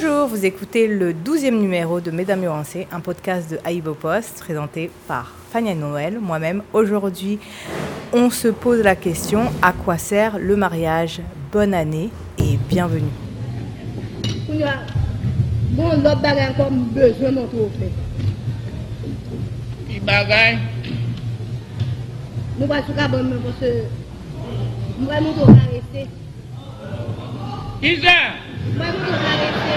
Bonjour, vous écoutez le 12e numéro de Mesdames Lurancé, un podcast de Ayibo Post présenté par Fania Noël, moi-même. Aujourd'hui, on se pose la question, à quoi sert le mariage? Bonne année et bienvenue. On a bon l'autre bagage comme besoin de trouver. Il bagage. Nous pas sous la bonne parce que nous vraiment on va rester. Isa. Moi on va rester.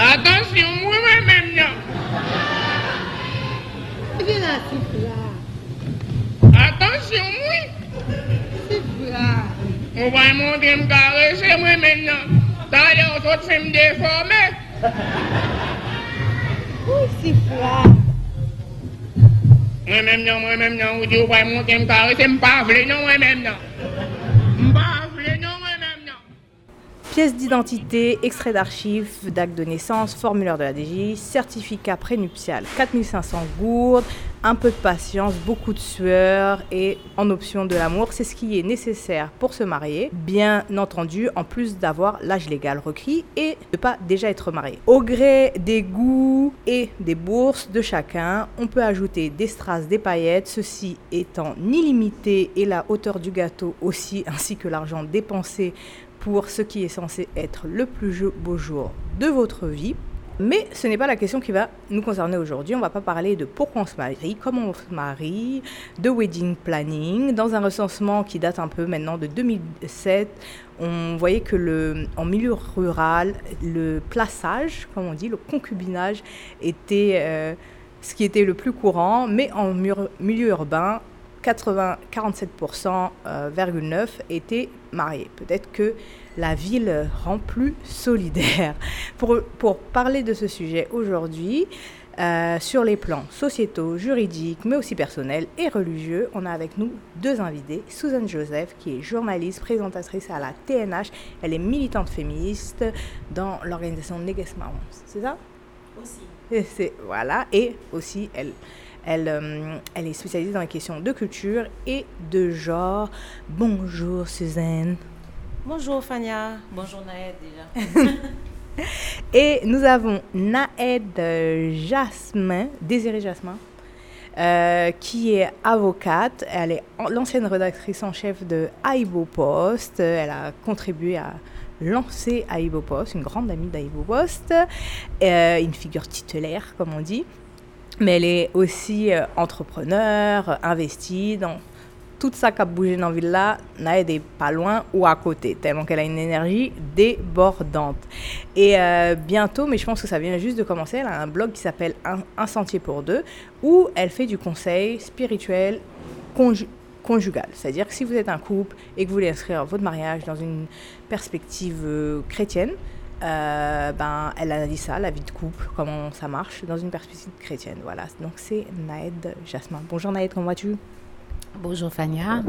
Attention, moi même non. Viens là, c'est là. Attention, oui. C'est là. On va montrer me caresser moi maintenant. D'aller aux autres c'est me déformer. Oui, c'est là. Moi-même non, vous pouvez monter me caresser, me parler, non, moi-même non. Me parler, non, moi-même non. Pièce d'identité, extrait d'archives, d'acte de naissance, formulaire de la DGI, certificat prénuptial, 4500 gourdes, un peu de patience, beaucoup de sueur et en option de l'amour, c'est ce qui est nécessaire pour se marier, bien entendu, en plus d'avoir l'âge légal requis et de ne pas déjà être marié. Au gré des goûts et des bourses de chacun, on peut ajouter des strass, des paillettes, ceci étant illimité et la hauteur du gâteau aussi, ainsi que l'argent dépensé pour ce qui est censé être le plus beau jour de votre vie. Mais ce n'est pas la question qui va nous concerner aujourd'hui. On ne va pas parler de pourquoi on se marie, comment on se marie, de wedding planning. Dans un recensement qui date un peu maintenant de 2007, on voyait que en milieu rural, le plaçage, comme on dit, le concubinage, était ce qui était le plus courant. Mais en milieu urbain, 47,9% étaient mariés. Peut-être que la ville rend plus solidaire. Pour parler de ce sujet aujourd'hui, sur les plans sociétaux, juridiques, mais aussi personnels et religieux, on a avec nous deux invités. Suzanne Joseph, qui est journaliste, présentatrice à la TNH. Elle est militante féministe dans l'organisation Negus Mahons. C'est ça ? Aussi. Voilà. Et aussi, elle est spécialisée dans les questions de culture et de genre. Bonjour Suzanne. Bonjour Fania. Bonjour Naed déjà. Et nous avons Naed Jasmin, Désirée Jasmin, qui est avocate. Elle est l'ancienne rédactrice en chef de Ayibo Post. Elle a contribué à lancer Ayibo Post, une grande amie d'Ayibo Post, une figure titulaire comme on dit. Mais elle est aussi entrepreneur, investie dans tout ça qui a bougé dans la ville là, Naed est pas loin ou à côté, tellement qu'elle a une énergie débordante. Et bientôt, mais je pense que ça vient juste de commencer, elle a un blog qui s'appelle Un Sentier pour Deux, où elle fait du conseil spirituel conjugal. C'est-à-dire que si vous êtes un couple et que vous voulez inscrire votre mariage dans une perspective chrétienne, elle analyse ça, la vie de couple, comment ça marche dans une perspective chrétienne. Voilà, donc c'est Naed Jasmin. Bonjour Naed, comment vas-tu? Bonjour Fania,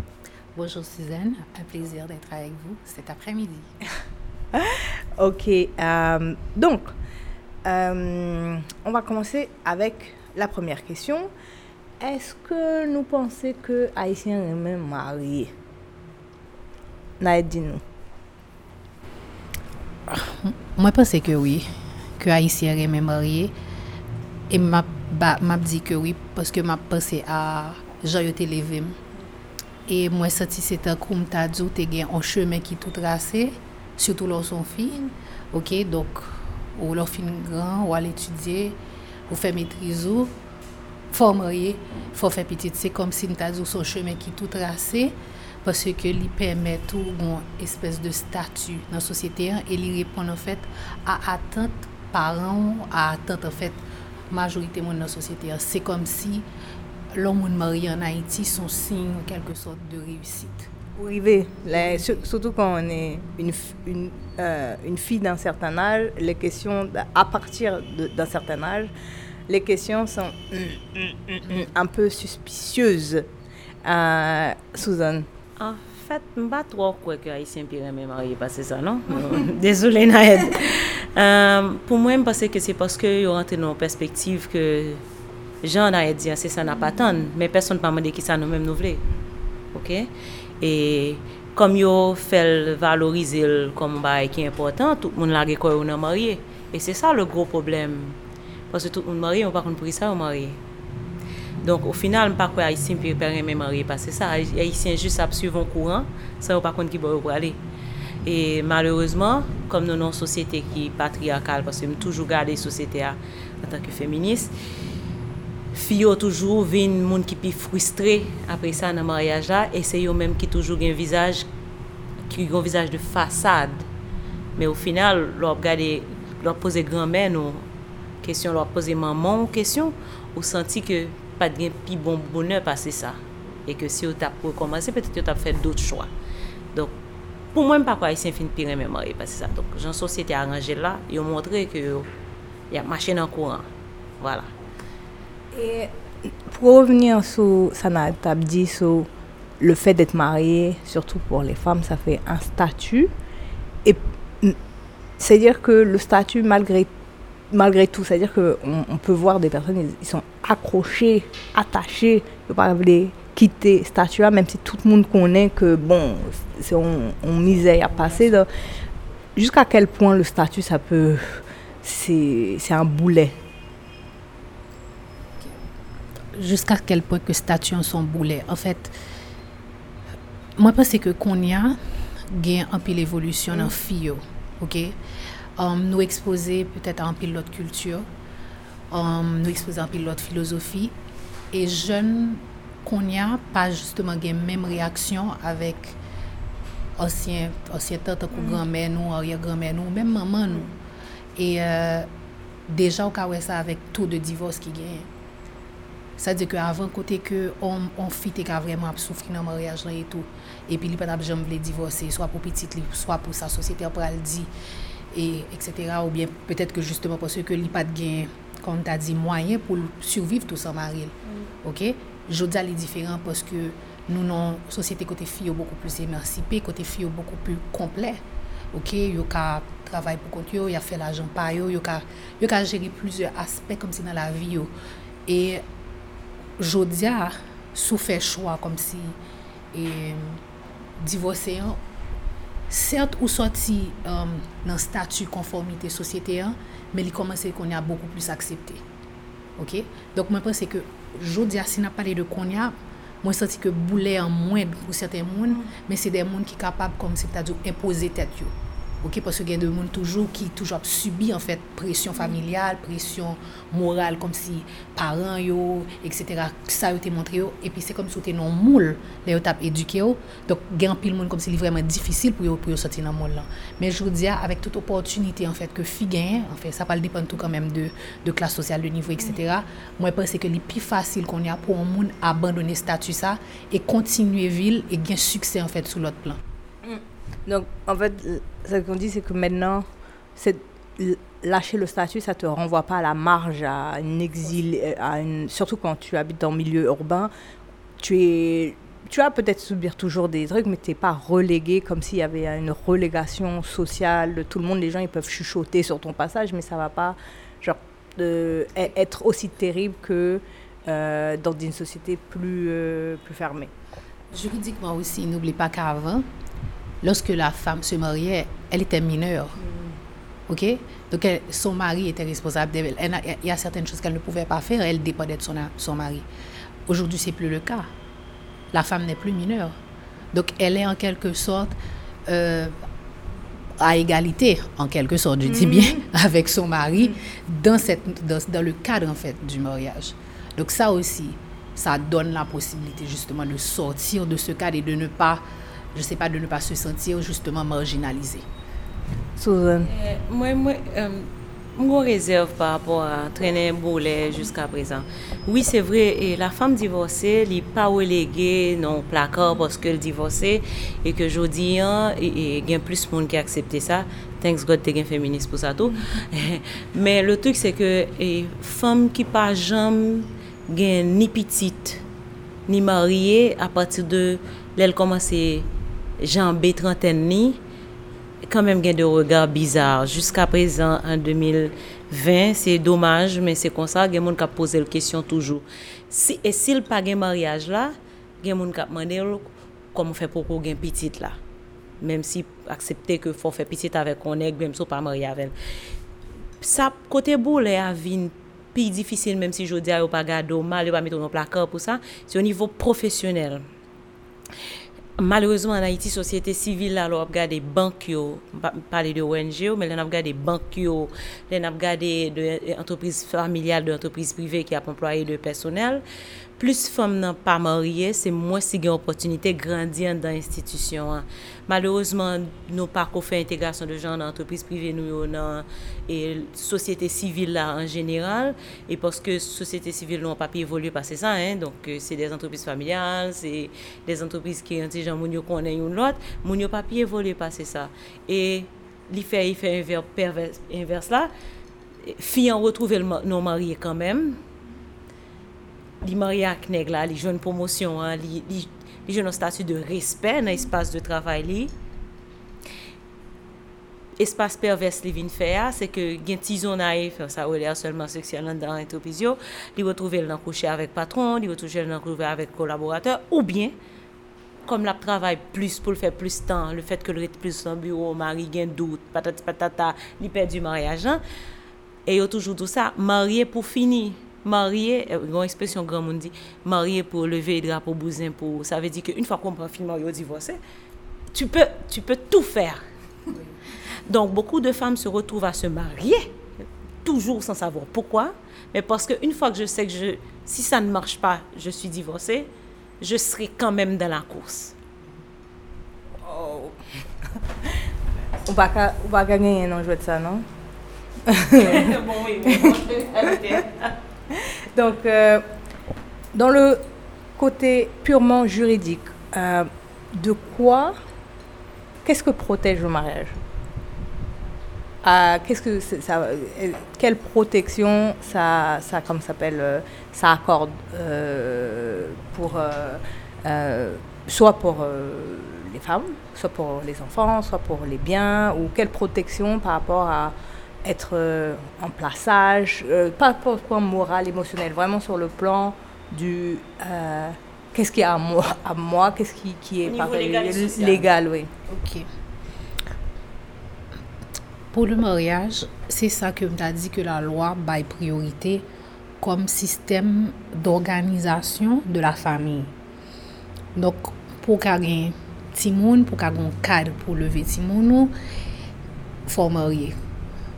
bonjour Suzanne, un plaisir d'être avec vous cet après-midi. Ok, donc on va commencer avec la première question. Est-ce que nous pensons que Haïtiens aiment marier? Naed, dis-nous. Moi, je pense que oui, que Haïtien aime marier. Et m'a dit que oui, parce que m'a pensé à Jean yo te levé. Et moi, senti c'est un comme t'as dit, t'es gain un chemin qui tout tracé, surtout lorsqu'on fille. OK, donc ou leur fin grand, ou aller étudier, ou faire maîtrise ou faut marier, faut faire petite, c'est comme si t'as dit son chemin qui tout tracé. Parce que lui permet tout bon espèce de statut dans la société et lui répond en fait à attente parents, à attente en fait majorité monde dans la société. C'est comme si l'homme marié en Haïti sont signe en quelque sorte de réussite. Oui, surtout quand on est une fille d'un certain âge, les questions à partir d'un certain âge, les questions sont un peu suspicieuses. Suzanne. En fait, je ne sais pas trop quoi que Haïtien Piré me marie, c'est ça, non? Désolée, Naed. Pour moi, je pense que c'est parce que vous rentrez dans une perspective que Jean Naed dit, c'est ça, n'a pas tant, mais personne ne peut demander qui ça nous-mêmes nous voulons. OK? Et comme yo fait valoriser comme bail qui est important, tout le monde la reconnaît on est marié et c'est ça le gros problème parce que tout le monde marié on pas compte pour ça on marié. Donc au final pas quoi haïtien peut permettre marié parce que ça haïtien juste à suivre un courant, ça on pas compte qui pour aller. Et malheureusement, comme nous avons une société qui est patriarcale, parce que nous avons toujours gardé la société en tant que féministe, filles ont toujours vu des gens qui sont frustrés après ça dans le mariage, et c'est eux-mêmes qui ont toujours un visage de façade. Mais au final, leur poser grand-mère, nos questions, leur poser maman, question, on sentit que pas de plus bon bonheur passer ça. Et que si on a recommencé, peut-être que tu as fait d'autres choix. Donc, pour moi, je ne sais pas si c'est un film pire, mais parce que ça. Donc, j'en société arrangée là, ils ont montré qu'il y a marché dans le courant. Voilà. Et pour revenir sur ça, tu as dit sur le fait d'être mariée, surtout pour les femmes, ça fait un statut. Et c'est-à-dire que le statut, malgré tout, c'est-à-dire qu'on peut voir des personnes, ils sont accrochés, attachés, ils ne peuvent pas les quitter statut là, même si tout le monde connaît que bon c'est on misère à passer donc, jusqu'à quel point le statut ça peut c'est un boulet jusqu'à quel point que statut en son boulet en fait moi pense que qu'on y a gain en pile évolution en fille OK nous exposer peut-être en pile l'autre culture nous exposer en pile l'autre philosophie et jeunes qu'on n'y a pas justement les mêmes réactions avec ancien tante ou grand-mère nous arrière-grand-mère nous même maman nous et déjà on a ça avec taux de divorce qui gagne ça veut dire que avant côté que on fit et qu'a vraiment souffrir dans mariage et tout et puis il pas jamais voulu divorcer soit pour petite soit pour sa société on va le dire et etc. ou bien peut-être que justement parce que il pas de gain comme tu as dit moyen pour survivre tout sans mariage. OK. Je dis les différents parce que nous non société côté filles beaucoup plus émancipée côté filles beaucoup plus complet OK yo ka travail pour compte yo y a fait l'argent par yo ka gérer plusieurs aspects comme si dans la vie yo et jodia sous fait choix comme si et divorcer certes ou sorti dans statut conformité société hein, mais il commençait qu'on y a beaucoup plus accepté OK donc moi pense que Jodia si n'a parlé de Konya, moi senti que boulet en moins pour certains monde, mais c'est des monde qui capable comme c'est à dire imposer tête yo. OK parce que il y a des monde toujours qui toujours subi en fait pression familiale, pression morale comme si parents yo etc. ça yo te montré yo et puis c'est comme si tu non moule, les yo t'a éduqué yo. Donc gen pile monde comme si vraiment difficile pour yo sortir dans monde là. Mais Jodia avec toute opportunité en fait que fi gagne, en fait ça pas dépend tout quand même de classe sociale, de niveau etc. Moi pense que les plus facile qu'on y a pour un monde abandonner statut ça et continuer ville et gain succès en fait sur l'autre plan. Donc, en fait, ce qu'on dit, c'est que maintenant, c'est lâcher le statut, ça ne te renvoie pas à la marge, à un exil, surtout quand tu habites dans le milieu urbain. Tu vas peut-être subir toujours des trucs, mais tu n'es pas relégué comme s'il y avait une relégation sociale de tout le monde. Les gens, ils peuvent chuchoter sur ton passage, mais ça ne va pas être aussi terrible que dans une société plus fermée. Juridiquement aussi, n'oublie pas qu'avant, lorsque la femme se mariait, elle était mineure. OK? Donc, son mari était responsable d'elle. Il y a certaines choses qu'elle ne pouvait pas faire. Elle dépendait de son mari. Aujourd'hui, ce n'est plus le cas. La femme n'est plus mineure. Donc, elle est en quelque sorte à égalité, en quelque sorte, je dis bien, avec son mari, dans le cadre, en fait, du mariage. Donc, ça aussi, ça donne la possibilité, justement, de sortir de ce cadre et de ne pas... Je ne sais pas, de ne pas se sentir justement marginalisée. Suzanne? Moi, mon réserve par rapport à traîner boulet jusqu'à présent. Oui, c'est vrai, et la femme divorcée n'est pas reléguée dans le placard parce qu'elle est divorcée et que je dis, il y a plus de monde qui a accepté ça. Thanks God, tu es féministe pour ça tout. Mais le truc, c'est que les femmes qui pas jamais ni petite, ni mariée à partir de l'elle commencé jambé trentaine ni quand même gain de regard bizarre jusqu'à présent en 2020 c'est dommage mais c'est comme ça gain monde qui poser la question toujours si et s'il pas gain mariage là gain monde qui demander comment faire pour qu'on gain petite là même si accepter que faut faire petite avec un nègre même si pas marié avec ça côté boulet à vin plus difficile même si je dis à pas garder mal pas mettre dans placard pour ça c'est au niveau professionnel. Malheureusement en Haïti société civile là on regarde des banques parler de ONG mais on regarde des banques on regarde des entreprises familiales de entreprises privées qui a employé de personnel plus femmes n'ont pas mariées c'est moins si gain opportunité grandir dans institution. Malheureusement nous pas fait intégration de gens dans entreprises privées nous dans et société civile là en général et parce que société civile n'ont pas évolué parce que ça hein donc c'est des entreprises familiales c'est des entreprises qui moun yo connaît une l'autre moun yo papier volé passer ça et il fait inverse là fille en retrouver non marié quand même li marié avec nèg là li jeune promotion hein li jeune statut de respect dans espace de travail li espace perverse li vinn faire c'est que gen tisonaille faire ça seulement sexuel dans entreprise yo li retrouver dans coucher avec patron li retrouver dans coucher avec collaborateur ou bien comme la travail plus pour le faire plus temps le fait que le reste plus dans bureau mari gain doute patati patata li perd du mariage hein et yo toujours tout ça marié pour finir marié une expression grand monde dit marié pour lever drapeau bousin pour ça veut dire que une fois qu'on prend finalement yo divorcé tu peux tout faire. Donc beaucoup de femmes se retrouvent à se marier toujours sans savoir pourquoi mais parce que une fois que je sais que si ça ne marche pas je suis divorcée je serai quand même dans la course. Oh. On va gagner un enjeu de ça, non? Bon, oui, bon, donc, dans le côté purement juridique, qu'est-ce que protège le mariage? Quelle protection ça accorde soit pour les femmes, soit pour les enfants, soit pour les biens, ou quelle protection par rapport à être en plaçage, pas pour le plan moral, émotionnel, vraiment sur le plan du qu'est-ce qui est à moi, qu'est-ce qui est par légal, oui. Ok. Pour le mariage, c'est ça que m'ta dit que la loi baille priorité comme système d'organisation de la famille. Donc pour qu'a gagne timoun, pour qu'a gon cadre pour lever timounou, faut marier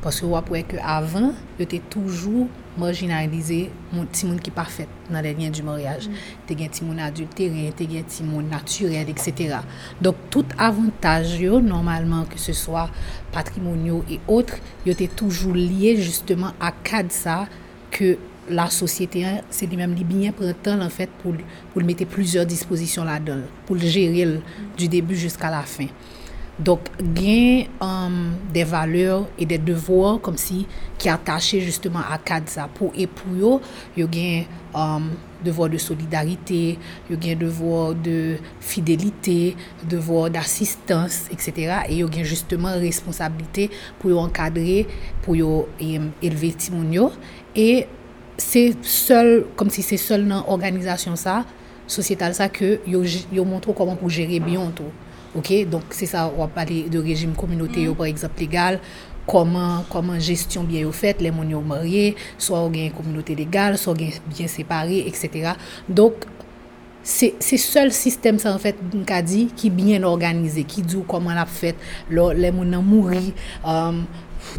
parce que on pourrait que avant, il était toujours marginalisé mon timoun qui pas fait dans les liens du mariage. T'es gagne timoun adultéré, t'es gagne timoun naturel, etc. Donc tout avantage yo normalement que ce soit patrimoniaux et autres, ils étaient toujours liés justement à cadre ça que la société c'est lui-même li bien prenant en fait pour mettre plusieurs dispositions là-dedans pour le gérer du début jusqu'à la fin. Donc gain des valeurs et des devoirs comme si qui attaché justement à cadre ça pour épouyo, yo gain devoir de solidarité, yo gain devoir de fidélité, devoir d'assistance, etc. Et yo gain justement responsabilité pour encadrer, pour élever timounio. Et c'est seul, comme si c'est seul dans organisation ça, sociétale ça que yo montre comment pour gérer bien tout. OK, donc c'est ça on va parler de régime communautaire par exemple légal. Comment gestion bien au fait les monio mariés soit on gagne communauté légale soit bien séparé etc. Donc c'est seul système ça en fait qu'a dit qui bien organisé qui dit comment l'a fait les monnan mourir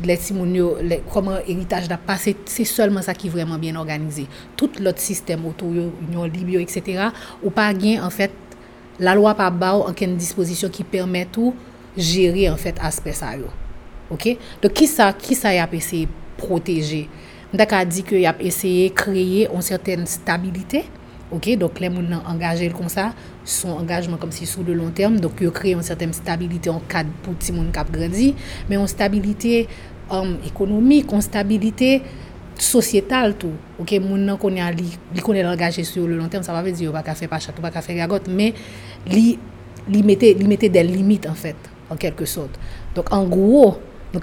les timonio comment héritage d'a passé c'est seulement ça qui vraiment bien organisé tout l'autre système autour union libio etc. ou pas gain en fait la loi pas ba aucune disposition qui permet tout gérer en fait aspect ça yo. OK, donc qui ça y a essayé protéger m'ta dit que y a essayé créer une certaine stabilité. OK, donc les moun engagé comme ça son engagement comme si sur le long terme donc yo créer une certaine stabilité en cadre pour ti moun k'ap grandi mais une stabilité économique, une stabilité sociétale tout. OK, moun nan connait li connait l'engager sur le long terme ça va veut dire pas faire pas chat, pas faire gagotte mais li mettait des limites en fait en quelque sorte. Donc en gros nous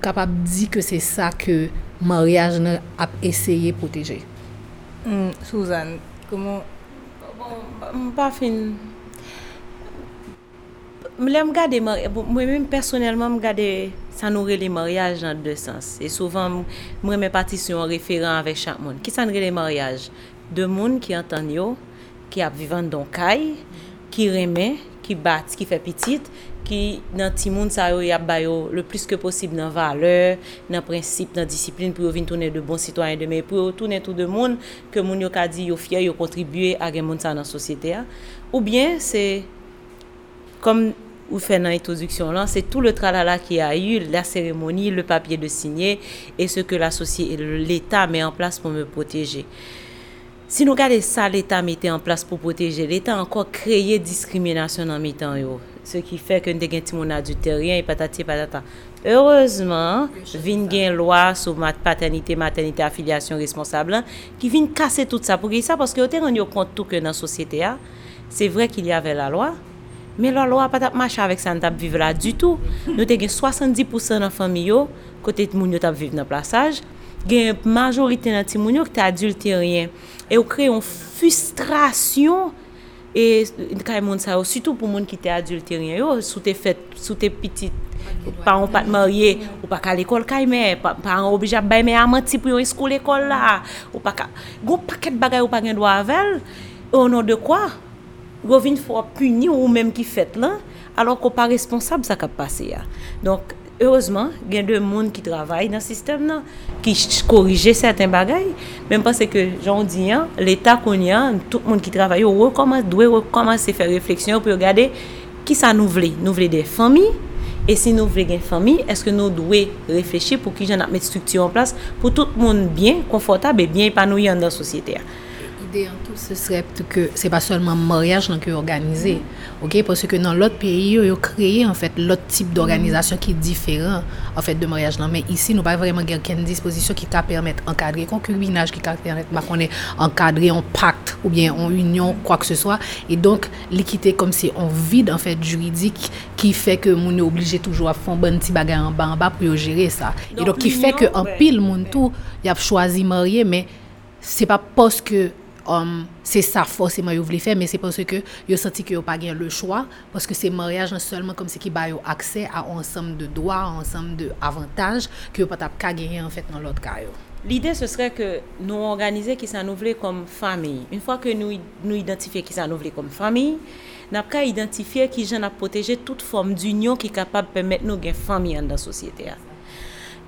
capable dire que c'est ça que mariage a essayé protéger. Suzanne, comment bon pas fin Moi-même, personnellement, je regarde ça nourrit les mariages dans deux sens. Et souvent, moi, mes parties sont référents avec chaque monde. Qui ça nourrit les mariages? Deux monde qui entendent yo, qui vivent dans caille, qui remet, qui battent, qui fait petite, qui dans ti monde ça yo y a bayo le plus que possible dans valeur, dans principe, dans discipline pour venir tourner de bons citoyens de mais pour tourner tout de monde que moun yo ka di yo fier yo contribuer à gen monde ça dans société a. Ou bien c'est comme ou fait dans introduction là, c'est tout le tralala qui a eu la cérémonie, le papier de signer et ce que l'associé l'État met en place pour me protéger. Si nous regardons ça, l'État mettait en place pour protéger, l'État encore créé discrimination dans mes temps, ce qui fait que nous avons des adultériens et patati patata. Heureusement, vient une loi sur paternité, maternité, affiliation responsable qui vient casser tout ça. Pour ça, parce que on est compte tout que dans la société, c'est vrai qu'il y avait la loi, mais la loi n'a pas marché avec ça, nous ne vivons là du tout. Nous avons 70% de familles côté de nous vivent dans le plaçage. Une majorité dans les gens qui sont adultériens et on crée une frustration et surtout pour les gens qui sont adultériens sous tes fêtes, sous tes petites parents pas mariés ou pas à l'école parents obligés à bailler à mentir pour aller à l'école là ou pas gon paquet bagaille ou pas gain droit avec au nom de quoi revient faut punir ou même qui fait là alors qu'on pas responsable ça qu'a passé donc heureusement, il y a des gens qui travaillent dans le système, qui corrigent certains bagailles. Même parce que, j'en dis, l'État qu'on a, tout le monde qui travaille, doit recommencer à faire réflexion pour regarder qui ça nous voulait. Nous voulons des familles. Et si nous voulons des familles, est-ce que nous devons réfléchir pour que j'en mette structure en place pour tout le monde bien, confortable et bien épanoui dans la société? L'idée en tout, ce serait que ce n'est pas seulement le mariage qui est organisé. Okay? Parce que dans l'autre pays, ils ont créé en fait, l'autre type d'organisation qui est différent en fait, de mariage. Non? Mais ici, nous n'avons pas vraiment une disposition qui permet d'encadrer le concubinage, qui permet d'encadrer un pacte ou bien une union, quoi que ce soit. Et donc, l'équité comme si on vide en fait, juridique qui fait que nous sommes obligés toujours à faire un petit bagage en bas pour gérer ça. Donc, et donc, qui fait qu'en pile, tout, il a choisi de marier, mais ce n'est pas parce que c'est ça forcément yo voulait faire mais c'est parce que yo senti que yo pas gain le choix parce que c'est mariage seulement comme c'est qui ba yo accès à ensemble de droits, ensemble de avantages que yo pas t'a ka gagner en fait dans l'autre cas yo. L'idée ce serait que nous organiser qui ça nous voulait comme famille. Une fois que nous identifier qui ça nous voulait comme famille, n'a pas identifier qui gens à protéger toute forme d'union qui capable permettre nous gain famille dans la société.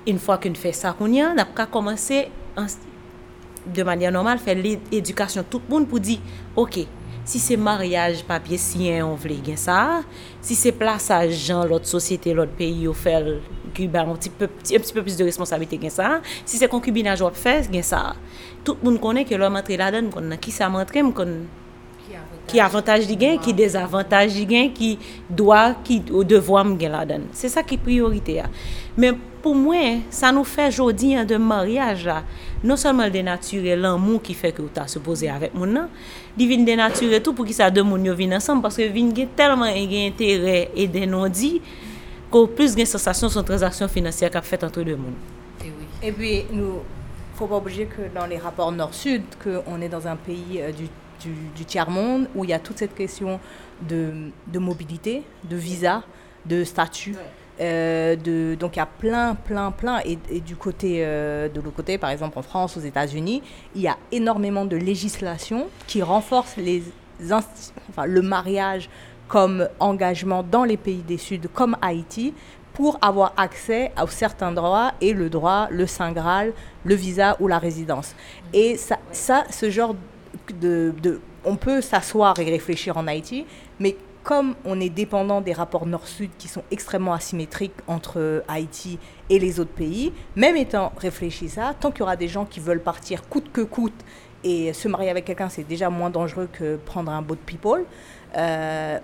Une fois qu'on fait ça qu'on y a, n'a pas commencer de manière normale, faire l'éducation tout le monde pour dire, ok, si c'est mariage, papier, sien, on veut gagner ça. Si c'est plaçage, dans l'autre société, l'autre pays, on fait un petit peu plus de responsabilité, gagner ça. Si c'est concubinage, on fait gagner ça. Tout le monde connaît que l'homme entre là-dedans, qui ça montre, qui avantage du gain, qui désavantage du gain, qui doit, qui devoir me gagner là-dedans. C'est ça qui est priorité. Mais pour moi, ça nous fait aujourd'hui de mariage là. Non seulement dénaturer l'amour qui fait que tu as supposé avec mon nom, divine dénaturer tout pour que ça deux monde yo vienne ensemble parce que vienne tellement intérêt et des non-dits qu'au plus gain sensation son transaction financière qu'a fait entre deux monde. Et puis nous faut pas oublier que dans les rapports nord-sud que on est dans un pays du tiers-monde où il y a toute cette question de mobilité, de visa, de statut. Donc il y a plein et du côté de l'autre côté par exemple en France, aux États-Unis, il y a énormément de législation qui renforce le mariage comme engagement dans les pays du Sud comme Haïti pour avoir accès à certains droits et le droit, le Saint Graal, le visa ou la résidence. Et ça ce genre de on peut s'asseoir et réfléchir en Haïti, mais comme on est dépendant des rapports nord-sud qui sont extrêmement asymétriques entre Haïti et les autres pays, même étant réfléchi ça, tant qu'il y aura des gens qui veulent partir coûte que coûte et se marier avec quelqu'un, c'est déjà moins dangereux que prendre un boat people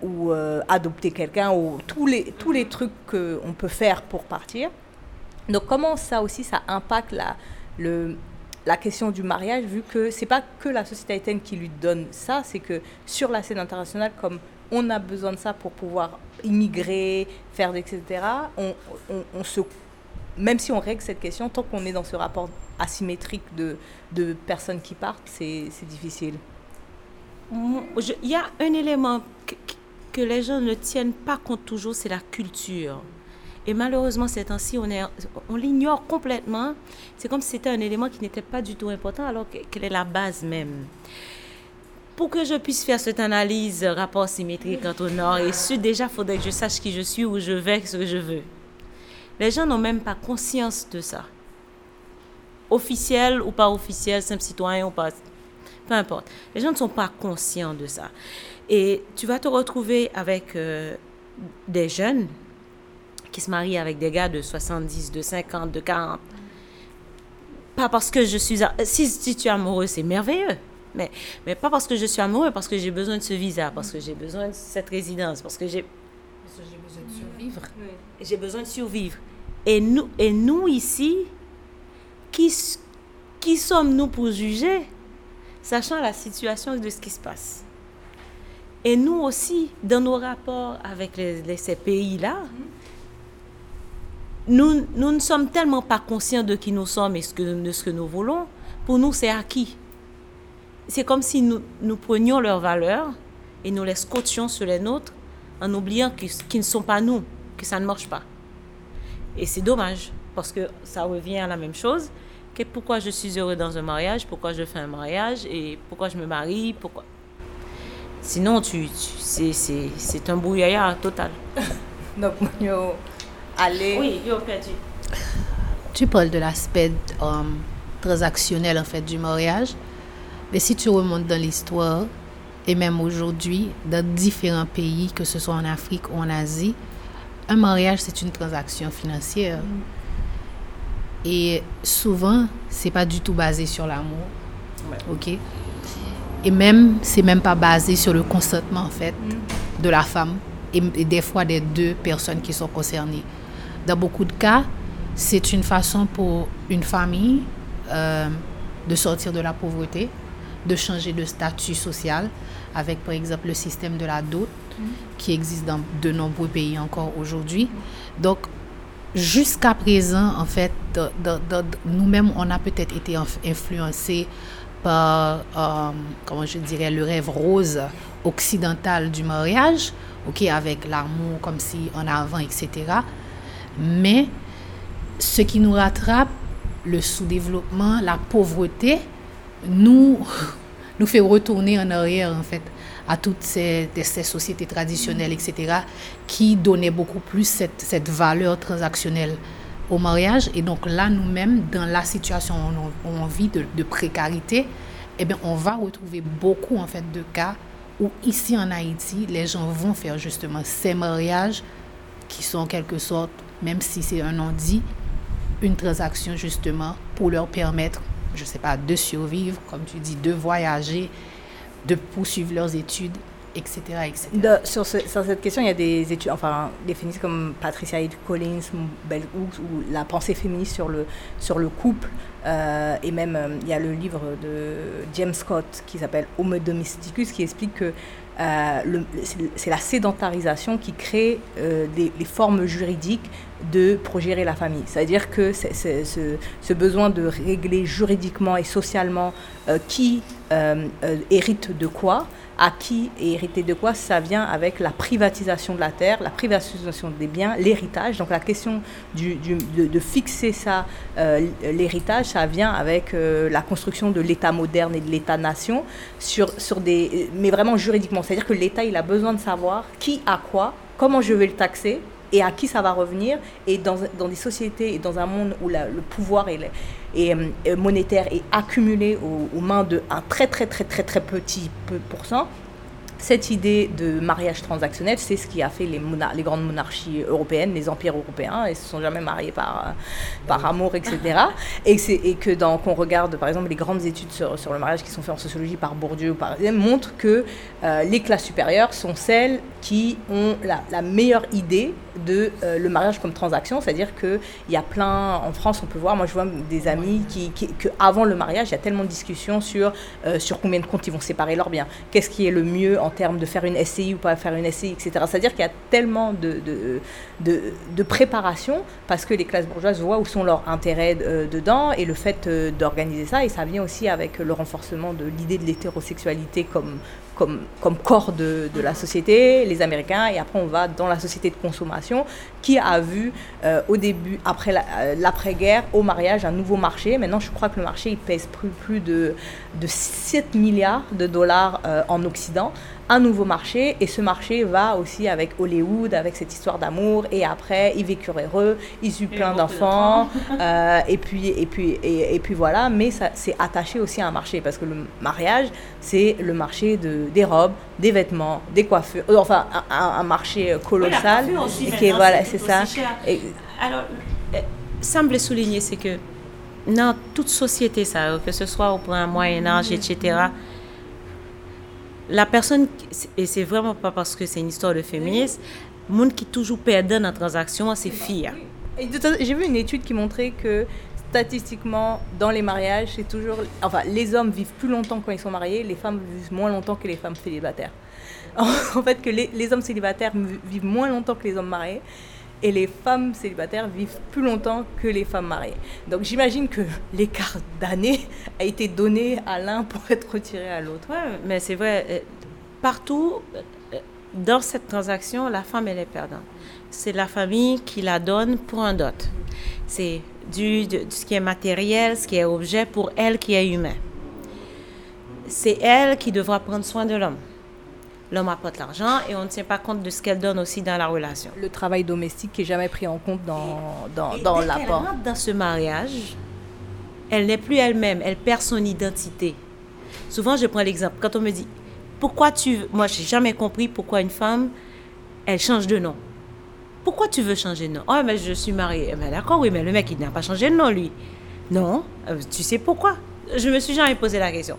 ou adopter quelqu'un ou tous les trucs qu'on peut faire pour partir. Donc comment ça aussi, ça impacte la question du mariage, vu que c'est pas que la société haïtienne qui lui donne ça, c'est que sur la scène internationale, comme on a besoin de ça pour pouvoir immigrer, faire etc. On se, même si on règle cette question, tant qu'on est dans ce rapport asymétrique de personnes qui partent, c'est difficile. Il y a un élément que les gens ne tiennent pas compte toujours, c'est la culture. Et malheureusement, ces temps-ci, on l'ignore complètement. C'est comme si c'était un élément qui n'était pas du tout important, alors qu'elle est la base même. Pour que je puisse faire cette analyse rapport symétrique entre Nord et Sud, déjà, il faudrait que je sache qui je suis, où je vais, ce que je veux. Les gens n'ont même pas conscience de ça. Officiel ou pas officiel, simple citoyen ou pas, peu importe. Les gens ne sont pas conscients de ça. Et tu vas te retrouver avec des jeunes qui se marient avec des gars de 70, de 50, de 40. Pas parce que je suis... Si tu es amoureux, c'est merveilleux. Mais pas parce que je suis amoureux, parce que j'ai besoin de ce visa, parce que j'ai besoin de cette résidence, parce que j'ai besoin de survivre. Oui. J'ai besoin de survivre. Et nous ici, qui sommes-nous pour juger, sachant la situation de ce qui se passe? Et nous aussi, dans nos rapports avec ces pays-là, nous ne sommes tellement pas conscients de qui nous sommes et de ce que nous voulons. Pour nous, c'est acquis. C'est comme si nous prenions leurs valeurs et nous les scotchions sur les nôtres en oubliant qu'ils ne sont pas nous, que ça ne marche pas. Et c'est dommage, parce que ça revient à la même chose, que pourquoi je suis heureux dans un mariage, pourquoi je fais un mariage et pourquoi je me marie, pourquoi... Sinon, c'est un brouillard total. Donc, nous allons... Oui, nous perdu. Tu parles de l'aspect transactionnel, en fait, du mariage. Mais si tu remontes dans l'histoire, et même aujourd'hui, dans différents pays, que ce soit en Afrique ou en Asie, un mariage, c'est une transaction financière. Et souvent, c'est pas du tout basé sur l'amour. Ouais. OK? Et même, c'est même pas basé sur le consentement, en fait, de la femme. Et des fois, des deux personnes qui sont concernées. Dans beaucoup de cas, c'est une façon pour une famille de sortir de la pauvreté, de changer de statut social avec, par exemple, le système de la dot qui existe dans de nombreux pays encore aujourd'hui. Donc, jusqu'à présent, en fait, nous-mêmes, on a peut-être été influencés par, comment je dirais, le rêve rose occidental du mariage, ok, avec l'amour comme si en avant, etc. Mais ce qui nous rattrape, le sous-développement, la pauvreté, nous fait retourner en arrière, en fait, à toutes ces sociétés traditionnelles, etc., qui donnaient beaucoup plus cette valeur transactionnelle au mariage. Et donc là, nous-mêmes, dans la situation où on vit de précarité, eh bien, on va retrouver beaucoup, en fait, de cas où, ici en Haïti, les gens vont faire justement ces mariages qui sont, en quelque sorte, même si c'est un non-dit, une transaction, justement, pour leur permettre, je ne sais pas, de survivre, comme tu dis, de voyager, de poursuivre leurs études, etc. etc. Sur cette question, il y a des études, enfin, des féministes comme Patricia Hill Collins, Bell Hooks, ou la pensée féministe sur le couple, et même il y a le livre de James Scott qui s'appelle Homo domesticus, qui explique que c'est la sédentarisation qui crée les formes juridiques de progérer la famille. C'est-à-dire que ce besoin de régler juridiquement et socialement qui hérite de quoi, à qui est hérité de quoi, ça vient avec la privatisation de la terre, la privatisation des biens, l'héritage. Donc la question de fixer ça, l'héritage, ça vient avec la construction de l'État moderne et de l'État-nation, mais vraiment juridiquement. C'est-à-dire que l'État, il a besoin de savoir qui a quoi, comment je vais le taxer, et à qui ça va revenir. Et dans des sociétés et dans un monde où le pouvoir est monétaire est accumulé aux mains d'un très très très très très petit pourcent, cette idée de mariage transactionnel, c'est ce qui a fait les grandes monarchies européennes, les empires européens. Ils ne se sont jamais mariés par amour, etc. Qu'on regarde, par exemple, les grandes études sur le mariage qui sont faites en sociologie par Bourdieu, montrent que les classes supérieures sont celles qui ont la meilleure idée de le mariage comme transaction. C'est-à-dire qu'il y a plein... En France, on peut voir, moi je vois des amis qui avant le mariage, il y a tellement de discussions sur combien de comptes ils vont séparer leurs biens. Qu'est-ce qui est le mieux en termes de faire une SCI ou pas faire une SCI, etc. C'est-à-dire qu'il y a tellement de préparation parce que les classes bourgeoises voient où sont leurs intérêts dedans, et le fait d'organiser ça, et ça vient aussi avec le renforcement de l'idée de l'hétérosexualité comme comme corps de la société, les Américains, et après on va dans la société de consommation qui a vu au début, après l'après-guerre, au mariage, un nouveau marché. Maintenant, je crois que le marché il pèse plus de 7 milliards de dollars en Occident. Un nouveau marché, et ce marché va aussi avec Hollywood, avec cette histoire d'amour, et après ils vécurent heureux, ils eurent plein d'enfants, et puis voilà. Mais ça, c'est attaché aussi à un marché, parce que le mariage, c'est le marché des robes, des vêtements, des coiffures, enfin un marché colossal. Oui, la coiffure aussi, qui est, voilà, c'est ça. Et alors, semble souligner, c'est que dans toute société, ça, que ce soit au point Moyen-Âge, etc., la personne, et c'est vraiment pas parce que c'est une histoire de féminisme, le monde qui toujours perdant dans la transaction, c'est filles. J'ai vu une étude qui montrait que statistiquement, dans les mariages, c'est toujours... Enfin, les hommes vivent plus longtemps quand ils sont mariés, les femmes vivent moins longtemps que les femmes célibataires. En fait, que les hommes célibataires vivent moins longtemps que les hommes mariés, et les femmes célibataires vivent plus longtemps que les femmes mariées. Donc j'imagine que l'écart d'années a été donné à l'un pour être retiré à l'autre. Oui, mais c'est vrai. Partout, dans cette transaction, la femme, elle est perdante. C'est la famille qui la donne pour un dot. C'est ce qui est matériel, ce qui est objet pour elle qui est humain. C'est elle qui devra prendre soin de l'homme. L'homme apporte l'argent et on ne tient pas compte de ce qu'elle donne aussi dans la relation. Le travail domestique qui n'est jamais pris en compte dans l'apport. Elle rentre dans ce mariage, elle n'est plus elle-même, elle perd son identité. Souvent, je prends l'exemple. Quand on me dit, moi, je n'ai jamais compris pourquoi une femme, elle change de nom. Pourquoi tu veux changer de nom? Oh, mais je suis mariée. Mais d'accord, oui, mais le mec, il n'a pas changé de nom, lui. Non, tu sais pourquoi? Je me suis jamais posé la question.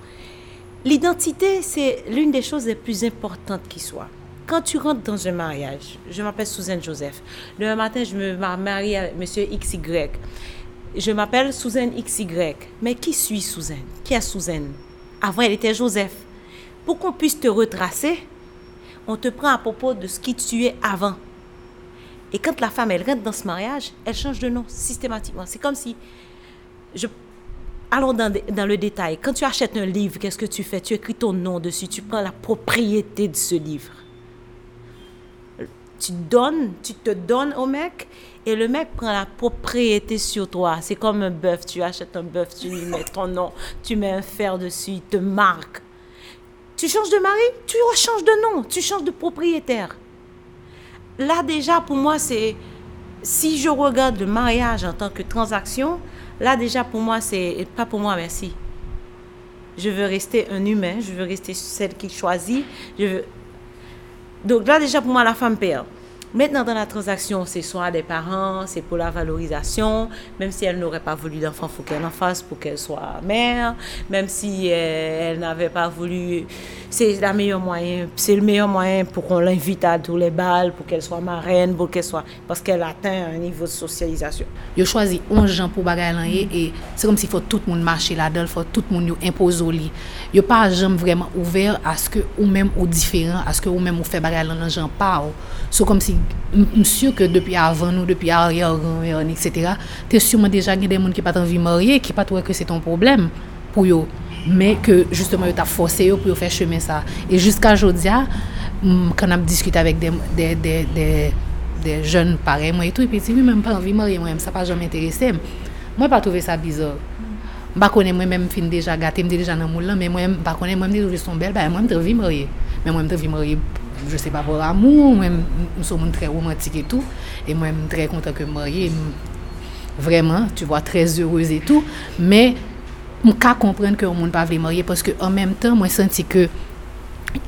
L'identité, c'est l'une des choses les plus importantes qui soit. Quand tu rentres dans un mariage, je m'appelle Suzanne Joseph. Le matin, je me marie à monsieur XY. Je m'appelle Suzanne XY. Mais qui suis Suzanne? Qui est Suzanne? Avant, elle était Joseph. Pour qu'on puisse te retracer, on te prend à propos de ce qui tu es avant. Et quand la femme, elle rentre dans ce mariage, elle change de nom systématiquement. C'est comme si... Allons dans le détail. Quand tu achètes un livre, qu'est-ce que tu fais? Tu écris ton nom dessus, tu prends la propriété de ce livre. Tu te donnes au mec et le mec prend la propriété sur toi. C'est comme un bœuf, tu achètes un bœuf, tu lui mets ton nom, tu mets un fer dessus, il te marque. Tu changes de mari, tu rechanges de nom, tu changes de propriétaire. Là déjà, pour moi, c'est... Si je regarde le mariage en tant que transaction, là déjà pour moi, c'est pas pour moi, merci. Je veux rester un humain, je veux rester celle qui choisit. Donc là déjà pour moi, la femme perd. Maintenant dans la transaction, c'est soit des parents, c'est pour la valorisation, même si elle n'aurait pas voulu d'enfant, il faut qu'elle en fasse pour qu'elle soit mère, même si elle n'avait pas voulu, c'est le meilleur moyen pour qu'on l'invite à tous les bals, pour qu'elle soit marraine, parce qu'elle atteint un niveau de socialisation. Je choisis 11 gens pour bagailler et c'est comme s'il faut tout le monde marcher là-dedans, il faut tout le monde imposer au lit. Je pas jamais vraiment ouvert à ce que ou même ou différent, à ce que ou même ou fait bagailler dans gens pas. C'est comme si monsieur que depuis avant nous, depuis arrière, etc. T'es sûrement déjà des gens qui pas envie de marier, qui pas trouvé que c'est ton problème pour eux, mais que justement ils t'a forcé pour faire chemin ça. Et jusqu'à aujourd'hui, quand on discute avec des jeunes pareils, moi et tout, et puis oui même pas envie de marier, moi même ça pas jamais intéressé. Moi pas trouvé ça bizarre. Bah connais moi même fin déjà gâté, me déjà dans moulin, mais moi même pas connais moi même déjà sont belles, bah moi même envie de marier, mais moi même envie de marier. Je sais pas pour l'amour, moi je suis très romantique et tout, et moi je suis très content que mariée, vraiment, tu vois, très heureuse et tout, mais je peux comprendre que on ne pas veut marier parce que en même temps, moi senti que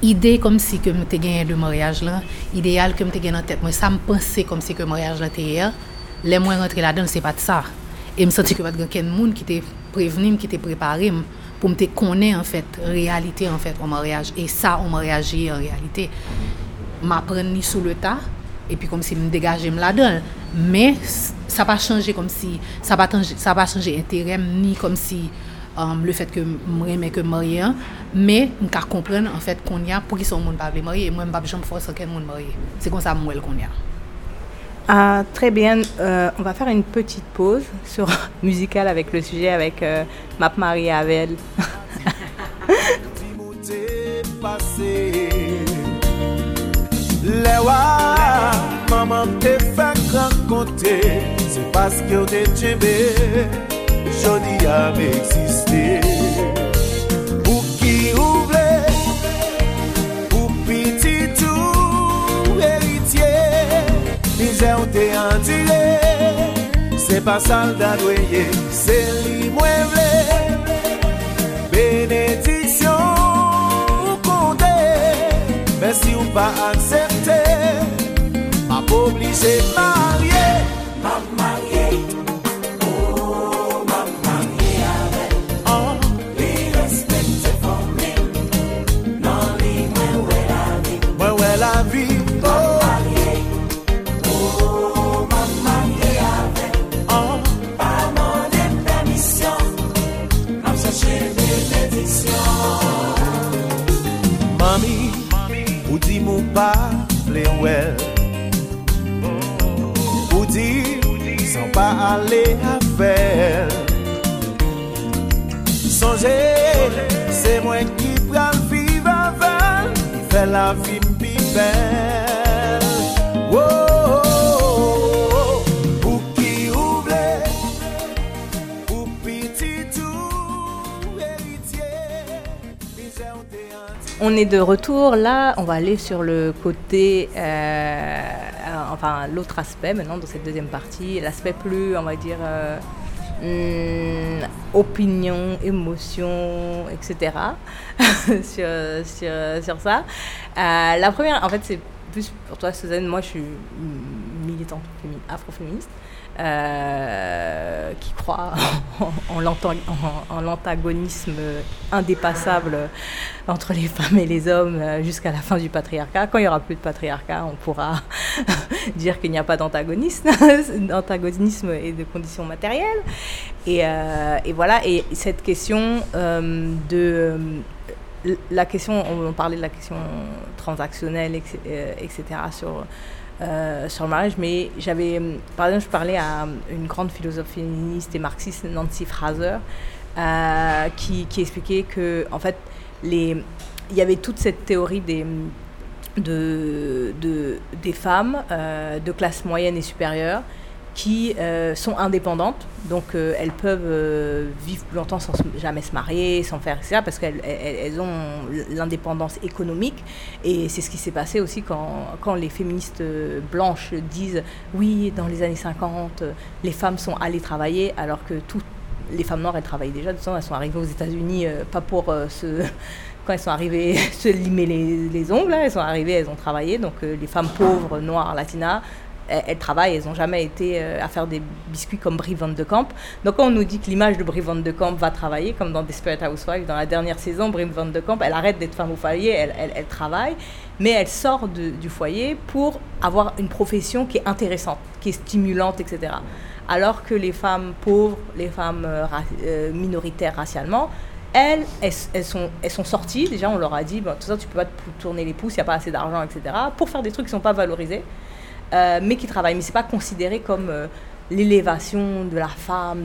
idée comme si que me gagné le mariage là, idéal que me gagné en tête, moi ça me pensait comme si que mariage là hier, les moi rentrer là-dedans, c'est pas de ça. Et me senti que pas de quelqu'un monde qui t'est prévenu, qui t'est préparé pour me connaître en fait réalité en fait au mariage et ça au mariage en réalité m'apprendre ni sous le tas et puis comme si me dégager me la donne mais ça pas changer comme si ça pas changer intérêt ni comme si le fait que m'aimer que marier mais me ca comprendre en fait qu'on y a pour qui son monde pas veut marier et moi me pas jamais forcer quelqu'un monde marier c'est comme ça moi qu'on y a. Ah, très bien, on va faire une petite pause sur musicale avec le sujet avec Map Marie Avel. passé. Lewa, maman te fait rencontrer, c'est parce que t'es aimé, jodi a existé. Pour qui ouvre, pour petit tout héritier, misère t'es en tiré, c'est pas sale d'adouiller, c'est lui moueble, bénédiction. Mais si on va accepter, m'a pas obligé de marier. M'a marié, oh, m'a marié avec. Oh, les respecte pour moi. Non, les moins où est la vie. Oh, ou pas les well, ou dire sans pas aller à faire. Songez, c'est moi qui prends le vivre avec, qui fait la vie belle. Oh, oh, oh, ou qui ouvre, ou petit tout héritier. On est de retour, là, on va aller sur le côté, enfin l'autre aspect maintenant dans cette deuxième partie, l'aspect plus, on va dire, opinion, émotion, etc. sur ça. La première, en fait, c'est plus pour toi, Suzanne, moi je suis militante afroféministe. Qui croit en l'antagonisme indépassable entre les femmes et les hommes jusqu'à la fin du patriarcat. Quand il n'y aura plus de patriarcat, on pourra dire qu'il n'y a pas d'antagonisme et de conditions matérielles. Et voilà, et cette question de... La question, on parlait de la question transactionnelle, etc., sur le mariage, mais j'avais, par exemple, je parlais à une grande philosophe féministe et marxiste, Nancy Fraser, qui expliquait que, en fait, il y avait toute cette théorie des femmes de classe moyenne et supérieure qui sont indépendantes, donc elles peuvent vivre plus longtemps sans jamais se marier, sans faire etc., parce qu'elles ont l'indépendance économique. Et c'est ce qui s'est passé aussi quand les féministes blanches disent oui, dans les années 50 les femmes sont allées travailler, alors que toutes les femmes noires, elles travaillent déjà. De toute façon, elles sont arrivées aux États-Unis pas pour se... Quand elles sont arrivées se limer les ongles, hein, elles sont arrivées, elles ont travaillé. Donc les femmes pauvres, noires, latinas, elles travaillent, elles n'ont jamais été à faire des biscuits comme Brie van de Kamp. Donc quand on nous dit que l'image de Brie van de Kamp va travailler, comme dans Desperate Housewives, dans la dernière saison, Brie van de Kamp, elle arrête d'être femme au foyer, elle travaille, mais elle sort du foyer pour avoir une profession qui est intéressante, qui est stimulante, etc. Alors que les femmes pauvres, les femmes minoritaires racialement, Elles sont sorties, déjà on leur a dit, bon, tout ça tu peux pas te tourner les pouces, il n'y a pas assez d'argent, etc., pour faire des trucs qui ne sont pas valorisés. Mais qui travaillent. Mais ce n'est pas considéré comme l'élévation de la femme,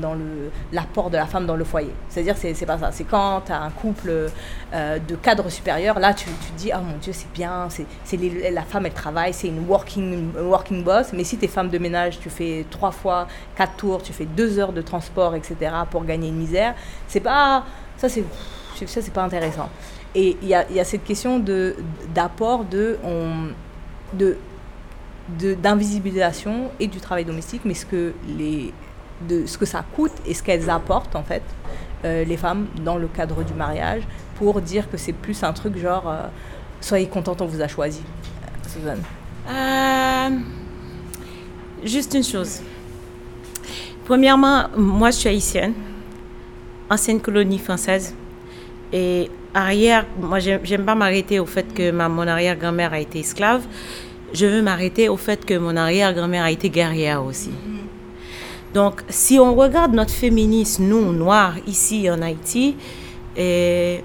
l'apport de la femme dans le foyer. C'est-à-dire, c'est pas ça. C'est quand tu as un couple de cadre supérieur, là, tu te dis, oh mon Dieu, c'est bien, la femme, elle travaille, c'est une working boss. Mais si tu es femme de ménage, tu fais 3 fois 4 tours, tu fais 2 heures de transport, etc., pour gagner une misère, c'est pas... Ça, c'est pas intéressant. Et il y a cette question d'apport d'invisibilisation et du travail domestique, mais ce que ça coûte et ce qu'elles apportent en fait, les femmes dans le cadre du mariage, pour dire que c'est plus un truc genre soyez contentes, on vous a choisi. Suzanne, juste une chose. Premièrement, moi je suis haïtienne, ancienne colonie française, et arrière, moi j'aime pas m'arrêter au fait que mon arrière-grand-mère a été esclave. Je veux m'arrêter au fait que mon arrière-grand-mère a été guerrière aussi. Donc, si on regarde notre féminisme, nous, noirs, ici en Haïti, il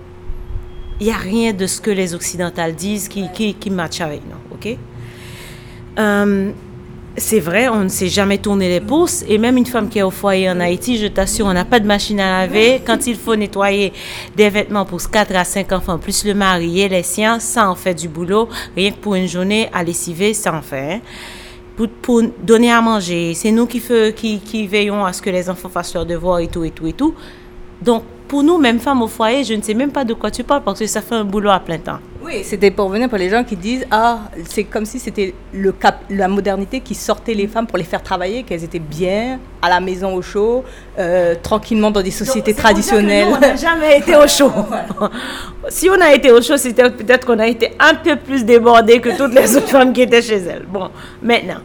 n'y a rien de ce que les Occidentales disent qui matche avec nous, ok? C'est vrai, on ne s'est jamais tourné les pouces. Et même une femme qui est au foyer en Haïti, je t'assure, on n'a pas de machine à laver. Quand il faut nettoyer des vêtements pour 4 à 5 enfants, plus le mari et les siens, ça en fait du boulot. Rien que pour une journée à lessiver, ça en fait. Hein. Pour donner à manger, c'est nous qui veillons à ce que les enfants fassent leurs devoirs et tout, et tout, et tout. Donc, pour nous, même femmes au foyer, je ne sais même pas de quoi tu parles parce que ça fait un boulot à plein temps. Oui, c'était pour venir pour les gens qui disent « Ah, c'est comme si c'était le cap, la modernité qui sortait les femmes pour les faire travailler, qu'elles étaient bien, à la maison au chaud, tranquillement dans des sociétés traditionnelles. » On n'a jamais été au chaud. Si on a été au chaud, c'était peut-être qu'on a été un peu plus débordés que toutes les autres femmes qui étaient chez elles. Bon, maintenant,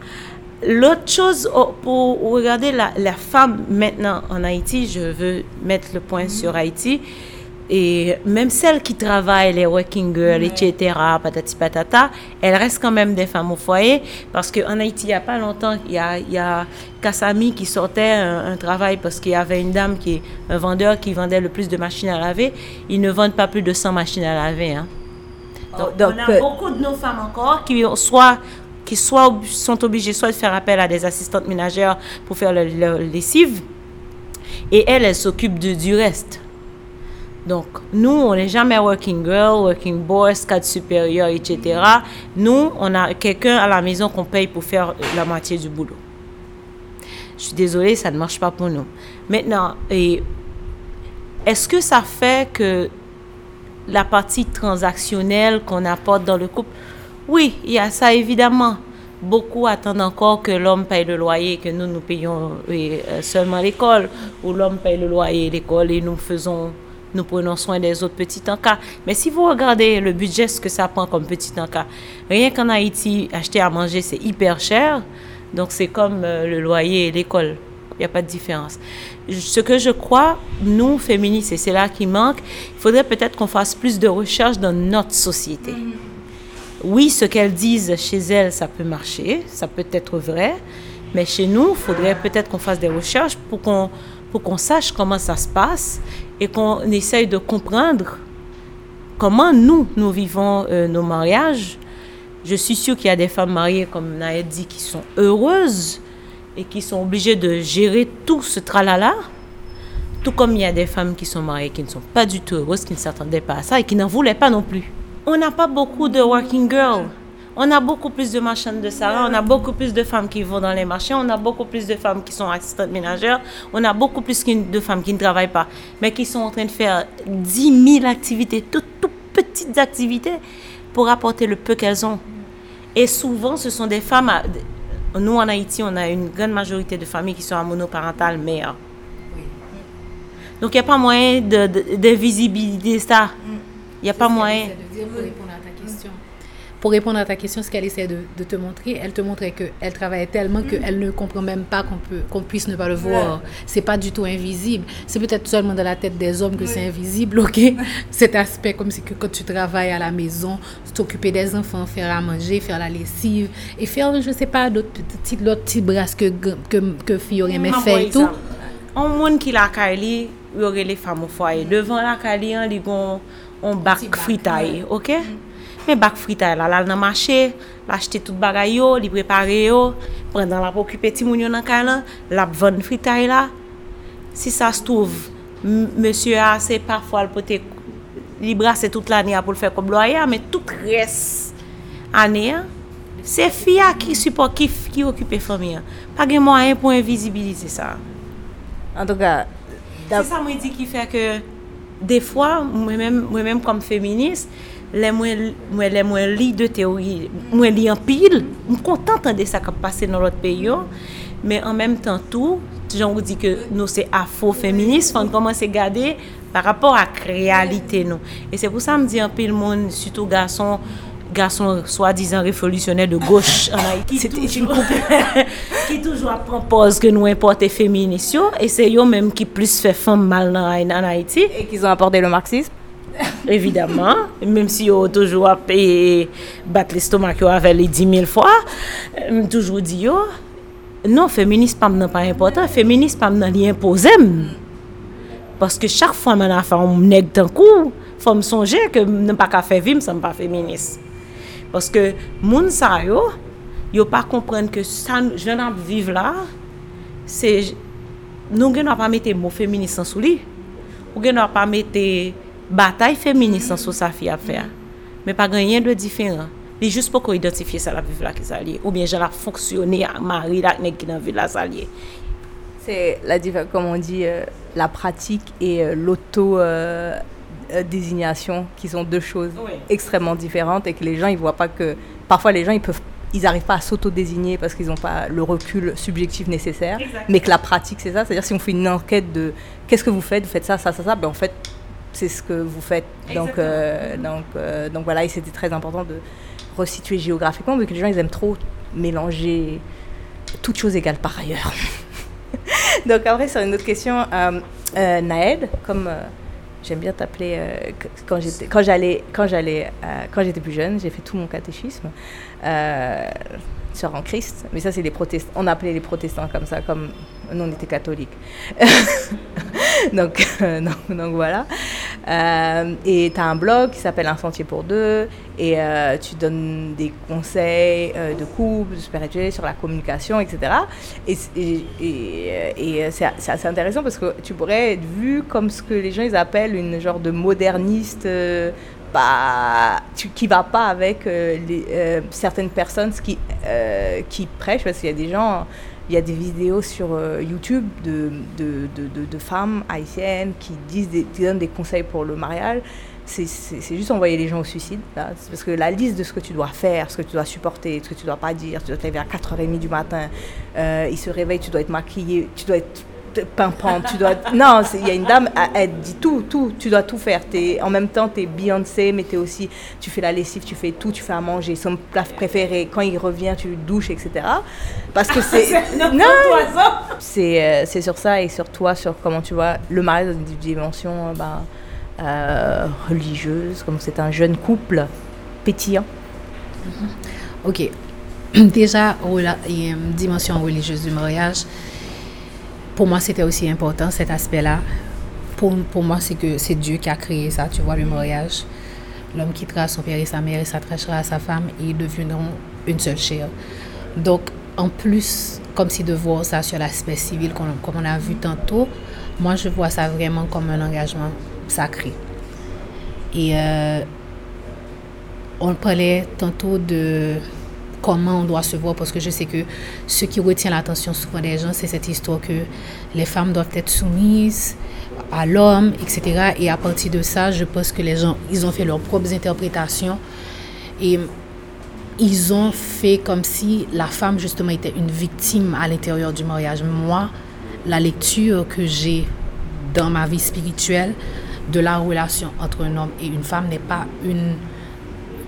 l'autre chose, pour regarder la femme maintenant en Haïti, je veux mettre le point sur Haïti, et même celles qui travaillent, les working girls, etc., patati patata, elles restent quand même des femmes au foyer, parce qu'en Haïti, il n'y a pas longtemps, il y a Kassami qui sortait un travail parce qu'il y avait une dame, qui un vendeur qui vendait le plus de machines à laver. Ils ne vendent pas plus de 100 machines à laver. Hein. Donc, on a beaucoup de nos femmes encore qui sont obligées soit de faire appel à des assistantes ménagères pour faire leur lessive, et elles s'occupent du reste. Donc, nous, on n'est jamais working girl, working boss, cadre supérieur, etc. Nous, on a quelqu'un à la maison qu'on paye pour faire la moitié du boulot. Je suis désolée, ça ne marche pas pour nous. Maintenant, est-ce que ça fait que la partie transactionnelle qu'on apporte dans le couple, oui, il y a ça évidemment. Beaucoup attendent encore que l'homme paye le loyer, que nous payons seulement l'école, ou l'homme paye le loyer et l'école et nous prenons soin des autres petits encas. Mais si vous regardez le budget, ce que ça prend comme petit encas, rien qu'en Haïti, acheter à manger, c'est hyper cher. Donc, c'est comme le loyer et l'école. Il n'y a pas de différence. Ce que je crois, nous, féministes, et c'est là qui manque, il faudrait peut-être qu'on fasse plus de recherche dans notre société. Oui, ce qu'elles disent chez elles, ça peut marcher, ça peut être vrai. Mais chez nous, il faudrait peut-être qu'on fasse des recherches pour qu'on sache comment ça se passe et qu'on essaye de comprendre comment nous vivons nos mariages. Je suis sûre qu'il y a des femmes mariées, comme Naed dit, qui sont heureuses et qui sont obligées de gérer tout ce tralala, tout comme il y a des femmes qui sont mariées qui ne sont pas du tout heureuses, qui ne s'attendaient pas à ça et qui n'en voulaient pas non plus. On n'a pas beaucoup de working girls. On a beaucoup plus de marchandes de Sarah, on a beaucoup plus de femmes qui vont dans les marchés, on a beaucoup plus de femmes qui sont assistantes ménagères, on a beaucoup plus de femmes qui ne travaillent pas, mais qui sont en train de faire 10 000 activités, toutes petites activités, pour apporter le peu qu'elles ont. Et souvent, ce sont des femmes... Nous, en Haïti, on a une grande majorité de familles qui sont à monoparentale mère. Donc, il n'y a pas moyen de visibiliser ça. Il n'y a pas moyen... Pour répondre à ta question, ce qu'elle essaie de te montrer, elle te montrait qu'elle travaillait tellement qu'elle ne comprend même pas qu'on puisse ne pas le voir. C'est pas du tout invisible. C'est peut-être seulement dans la tête des hommes que c'est invisible, ok? Cet aspect comme si que quand tu travailles à la maison, t'occuper des enfants, faire à manger, faire la lessive et faire, je sais pas, d'autres petites brasses que filles auraient aimé faire et tout. On monde qui la Kylie, il y aurait les femmes au foyer. Devant la Kylie, on bac fritaille, ok? Mais bac frita là dans marché, l'acheter toute bagaille yo, li préparer yo, prendre la occuper ti moun yo nan kala, la vendre frita là. Si ça se trouve, monsieur a c'est parfois le poté li brasser toute l'année pour le faire comme loyer, mais tout reste année, c'est fia qui supporte qui occuper famille. Pas gen moyen pour invisibiliser ça. En tout cas, c'est ça moi dit qui fait que des fois moi-même comme féministe, les moins lis de théorie, moins lis en pile, je suis contente de ça qui passe dans l'autre pays. Mais en même temps, tout, j'en vous dis que nous, c'est afro-féministes, on commence à garder par rapport à la réalité. Nous. Et c'est pour ça que je dis en pile, monde, surtout garçons soi-disant révolutionnaires de gauche en Haïti, qui toujours propose que nous importons féministes, et c'est eux-mêmes qui plus fait femme mal en Haïti. Et qu'ils ont apporté le marxisme. Évidemment, même si on toujours à payer battre l'estomac avec les 10 000 fois, toujours dit non, féministe pas n'est pas important, féministe pas n'est imposé. Parce que chaque fois qu'on a fait un nègre d'un coup, faut me songer que ne pas faire vivre, ça n'est pas féministe. Parce que moun sa yo, yo pas comprendre que ça j'en a vivre là c'est nous n'avons pas mettre mot féministe sous lui ou n'avons pas mettre bataille féministe sous sa fille à faire mais pas rien de différent il juste pour qu'on identifie ça la vivre là qui s'allie ou bien j'en a fonctionné mari là qui dans ville là s'allie c'est la comme on dit la pratique et l'auto désignation qui sont deux choses oui. extrêmement différentes et que les gens ils voient pas que parfois les gens ils arrivent pas à s'auto-désigner parce qu'ils ont pas le recul subjectif nécessaire exactement. Mais que la pratique c'est ça, c'est-à-dire si on fait une enquête de qu'est-ce que vous faites ça ça ça ça ben en fait c'est ce que vous faites donc voilà et c'était très important de resituer géographiquement parce que les gens ils aiment trop mélanger toutes choses égales par ailleurs. Donc après sur une autre question Naed comme j'aime bien t'appeler quand j'étais plus jeune, j'ai fait tout mon catéchisme sur en Christ, mais ça c'est les protestants, on appelait les protestants comme ça, comme nous on était catholiques. donc voilà. Et tu as un blog qui s'appelle Un Sentier pour Deux et tu donnes des conseils de couple, de spirituel, sur la communication, etc. Et c'est assez intéressant parce que tu pourrais être vu comme ce que les gens ils appellent une genre de moderniste qui ne va pas avec certaines personnes qui prêchent parce qu'il y a des gens... Il y a des vidéos sur YouTube de femmes haïtiennes qui donnent des conseils pour le mariage. C'est juste envoyer les gens au suicide. Là. C'est parce que la liste de ce que tu dois faire, ce que tu dois supporter, ce que tu ne dois pas dire, tu dois te lever à 4h30 du matin, ils se réveillent, tu dois être maquillée, tu dois être pimpante, tu dois... Non, il y a une dame, elle dit tout, tu dois tout faire. En même temps, tu es Beyoncé, mais tu es aussi... Tu fais la lessive, tu fais tout, tu fais à manger, son plat préféré. Quand il revient, tu douches, etc. Parce que c'est... c'est sur ça et sur toi, sur comment tu vois le mariage dans une dimension religieuse, comme c'est un jeune couple pétillant. Mm-hmm. OK. Déjà, il y a une dimension religieuse du mariage. Pour moi, c'était aussi important, cet aspect-là. Pour moi, c'est que c'est Dieu qui a créé ça, tu vois, le mariage. L'homme quittera son père et sa mère et s'attachera à sa femme et ils deviendront une seule chair. Donc, en plus, comme si de voir ça sur l'aspect civil, comme on a vu tantôt, moi, je vois ça vraiment comme un engagement sacré. Et on parlait tantôt de... comment on doit se voir, parce que je sais que ce qui retient l'attention souvent des gens, c'est cette histoire que les femmes doivent être soumises à l'homme, etc. Et à partir de ça, je pense que les gens, ils ont fait leurs propres interprétations et ils ont fait comme si la femme, justement, était une victime à l'intérieur du mariage. Moi, la lecture que j'ai dans ma vie spirituelle de la relation entre un homme et une femme n'est pas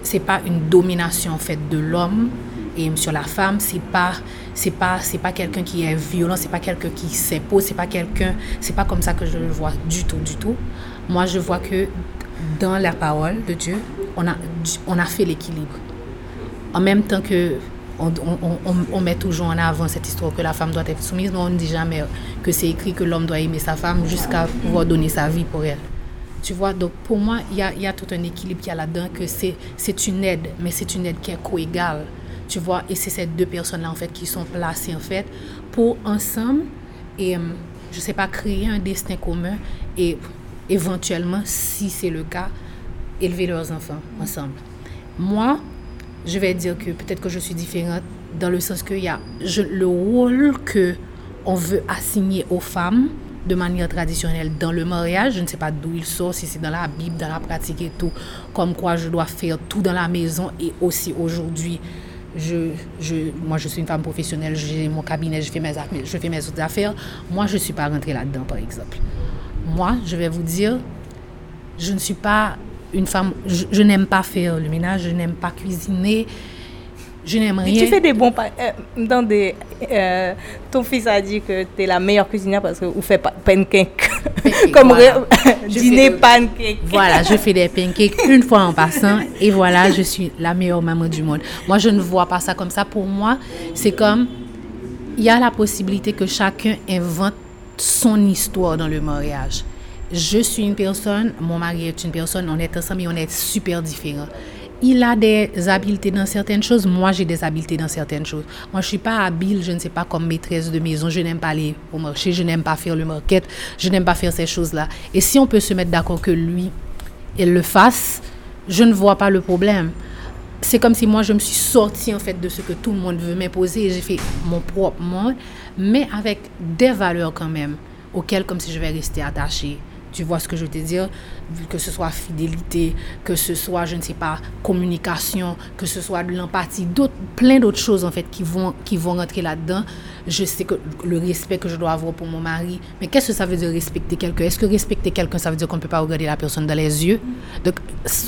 c'est pas une domination en fait de l'homme et sur la femme, c'est pas quelqu'un qui est violent, c'est pas quelqu'un qui s'impose, c'est pas comme ça que je le vois du tout. Moi, je vois que dans la parole de Dieu, on a fait l'équilibre. En même temps que on met toujours en avant cette histoire que la femme doit être soumise, mais on ne dit jamais que c'est écrit que l'homme doit aimer sa femme jusqu'à pouvoir donner sa vie pour elle. Tu vois, donc pour moi, il y a tout un équilibre qu'il y a là-dedans, que c'est une aide, mais c'est une aide qui est co-égale, tu vois, et c'est ces deux personnes-là, en fait, qui sont placées, en fait, pour ensemble, et je sais pas, créer un destin commun, et éventuellement, si c'est le cas, élever leurs enfants ensemble. Moi, je vais dire que peut-être que je suis différente, dans le sens que il y a le rôle qu'on veut assigner aux femmes, de manière traditionnelle dans le mariage, je ne sais pas d'où il sort, si c'est dans la Bible, dans la pratique et tout, comme quoi je dois faire tout dans la maison et aussi aujourd'hui, moi je suis une femme professionnelle, j'ai mon cabinet, je fais mes autres affaires, moi je ne suis pas rentrée là-dedans par exemple. Moi, je vais vous dire, je ne suis pas une femme, je n'aime pas faire le ménage, je n'aime pas cuisiner, je n'aime rien. Et tu fais des bons ton fils a dit que tu es la meilleure cuisinière parce que vous faites pancakes. Comme voilà. Dîner pancakes. Voilà, je fais des pancakes une fois en passant et voilà, je suis la meilleure maman du monde. Moi, je ne vois pas ça comme ça. Pour moi, c'est comme il y a la possibilité que chacun invente son histoire dans le mariage. Je suis une personne, mon mari est une personne, on est ensemble et on est super différents. il a des habiletés dans certaines choses, moi j'ai des habiletés dans certaines choses. Moi je suis pas habile, je ne sais pas, comme maîtresse de maison, je n'aime pas aller au marché, je n'aime pas faire le market, je n'aime pas faire ces choses-là. Et si on peut se mettre d'accord que lui, il le fasse, je ne vois pas le problème. C'est comme si moi je me suis sortie en fait de ce que tout le monde veut m'imposer et j'ai fait mon propre monde, mais avec des valeurs quand même, auxquelles comme si je vais rester attachée. Tu vois ce que je veux te dire, que ce soit fidélité, que ce soit, je ne sais pas, communication, que ce soit de l'empathie, plein d'autres choses en fait qui vont rentrer là-dedans. Je sais que le respect que je dois avoir pour mon mari, mais qu'est-ce que ça veut dire respecter quelqu'un? Est-ce que respecter quelqu'un, ça veut dire qu'on ne peut pas regarder la personne dans les yeux? Donc,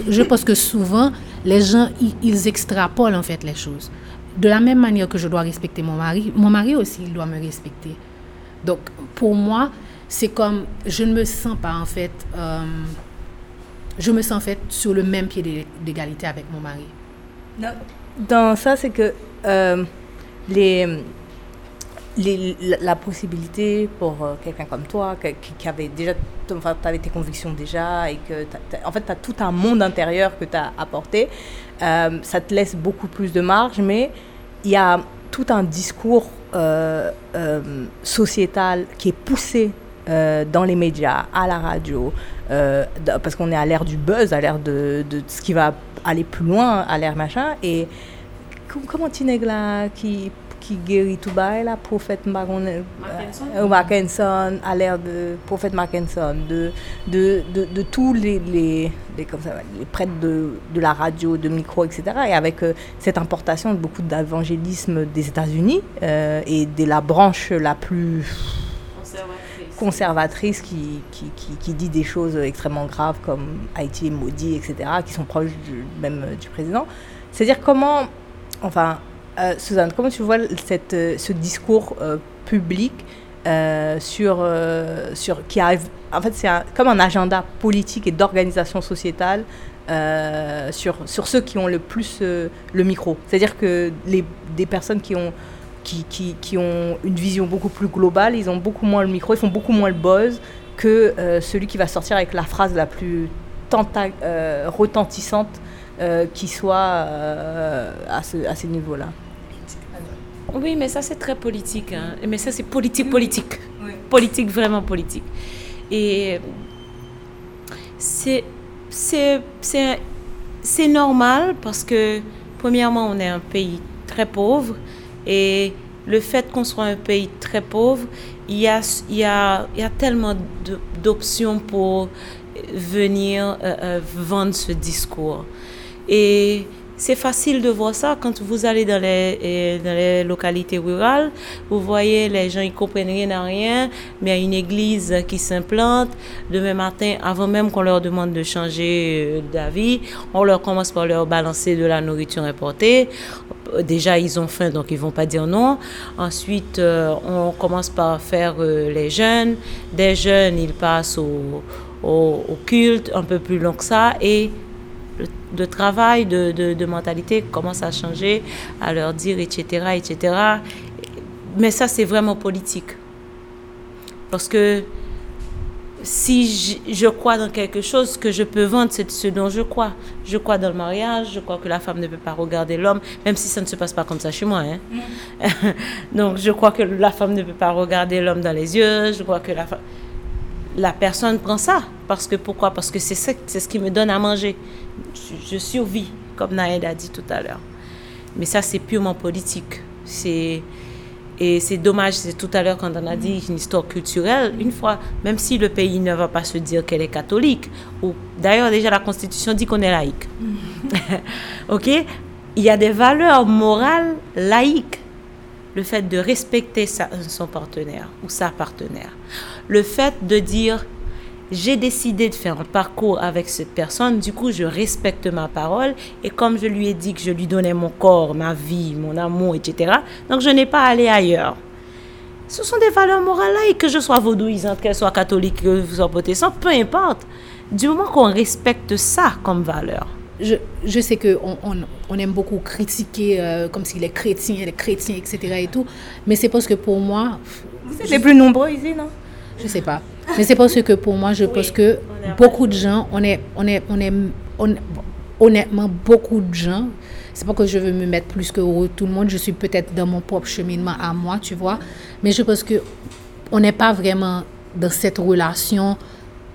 je pense que souvent, les gens, ils extrapolent en fait les choses. De la même manière que je dois respecter mon mari aussi, il doit me respecter. Donc, pour moi, c'est comme, je ne me sens pas en fait, je me sens en fait sur le même pied d'égalité avec mon mari. Dans ça, c'est que la possibilité pour quelqu'un comme toi, qui avait déjà, enfin, tu avais tes convictions déjà, et que en fait, tu as tout un monde intérieur que tu as apporté, ça te laisse beaucoup plus de marge, mais il y a tout un discours sociétal qui est poussé dans les médias, à la radio, parce qu'on est à l'ère du buzz, à l'ère de ce qui va aller plus loin, à l'ère machin. Et comment tu nègres là qui guérit tout bas, là, prophète Mackenson, à l'ère de prophète Mackenson, de tous les prêtres de la radio, de micro, etc. Et avec cette importation de beaucoup d'évangélisme des États-Unis et de la branche la plus conservatrice qui dit des choses extrêmement graves comme Haïti est maudit, etc., qui sont proches même du président. C'est-à-dire comment, enfin, Suzanne, comment tu vois ce discours public sur qui arrive, en fait, c'est comme un agenda politique et d'organisation sociétale sur ceux qui ont le plus le micro. C'est-à-dire que des personnes qui ont une vision beaucoup plus globale, ils ont beaucoup moins le micro, ils font beaucoup moins le buzz que celui qui va sortir avec la phrase la plus retentissante qui soit à ce niveau-là. Oui, mais ça, c'est très politique. Hein. Mais ça, c'est politique. Oui. Politique, vraiment politique. Et c'est normal parce que, premièrement, on est un pays très pauvre. Et le fait qu'on soit un pays très pauvre, il y a tellement d'options pour venir vendre ce discours. Et c'est facile de voir ça quand vous allez dans les localités rurales. Vous voyez, les gens, ils comprennent rien à rien, mais il y a une église qui s'implante. Demain matin, avant même qu'on leur demande de changer d'avis, on leur commence par leur balancer de la nourriture importée. Déjà, ils ont faim, donc ils ne vont pas dire non. Ensuite, on commence par faire les jeûnes. Des jeûnes, ils passent au culte, un peu plus long que ça, et de travail, de mentalité commence à changer, à leur dire, etc., etc. Mais ça, c'est vraiment politique. Parce que si je crois dans quelque chose, que je peux vendre, c'est ce dont je crois. Je crois dans le mariage, je crois que la femme ne peut pas regarder l'homme, même si ça ne se passe pas comme ça chez moi. Hein? Mm. Donc, je crois que la femme ne peut pas regarder l'homme dans les yeux, je crois que la personne prend ça. Parce que pourquoi? Parce que c'est ce qui me donne à manger. Je survis, comme Naed a dit tout à l'heure. Mais ça, c'est purement politique. Et c'est dommage, c'est tout à l'heure quand on a dit une histoire culturelle, une fois, même si le pays ne va pas se dire qu'elle est catholique, ou d'ailleurs déjà la Constitution dit qu'on est laïque. OK? Il y a des valeurs morales laïques. Le fait de respecter son partenaire ou sa partenaire. Le fait de dire... J'ai décidé de faire un parcours avec cette personne, du coup je respecte ma parole et comme je lui ai dit que je lui donnais mon corps, ma vie, mon amour, etc., donc je n'ai pas allé ailleurs. Ce sont des valeurs morales là, et que je sois vaudouisante, qu'elle soit catholique, que je sois protestante, peu importe. Du moment qu'on respecte ça comme valeur. Je sais qu'on aime beaucoup critiquer comme si les chrétiens, etc. et tout, mais c'est parce que pour moi... Vous êtes les plus nombreux ici, non? Je sais pas. Mais c'est parce que pour moi, je pense que beaucoup de gens, on est honnêtement, beaucoup de gens, c'est pas que je veux me mettre plus que tout le monde, je suis peut-être dans mon propre cheminement à moi, tu vois, mais je pense qu'on n'est pas vraiment dans cette relation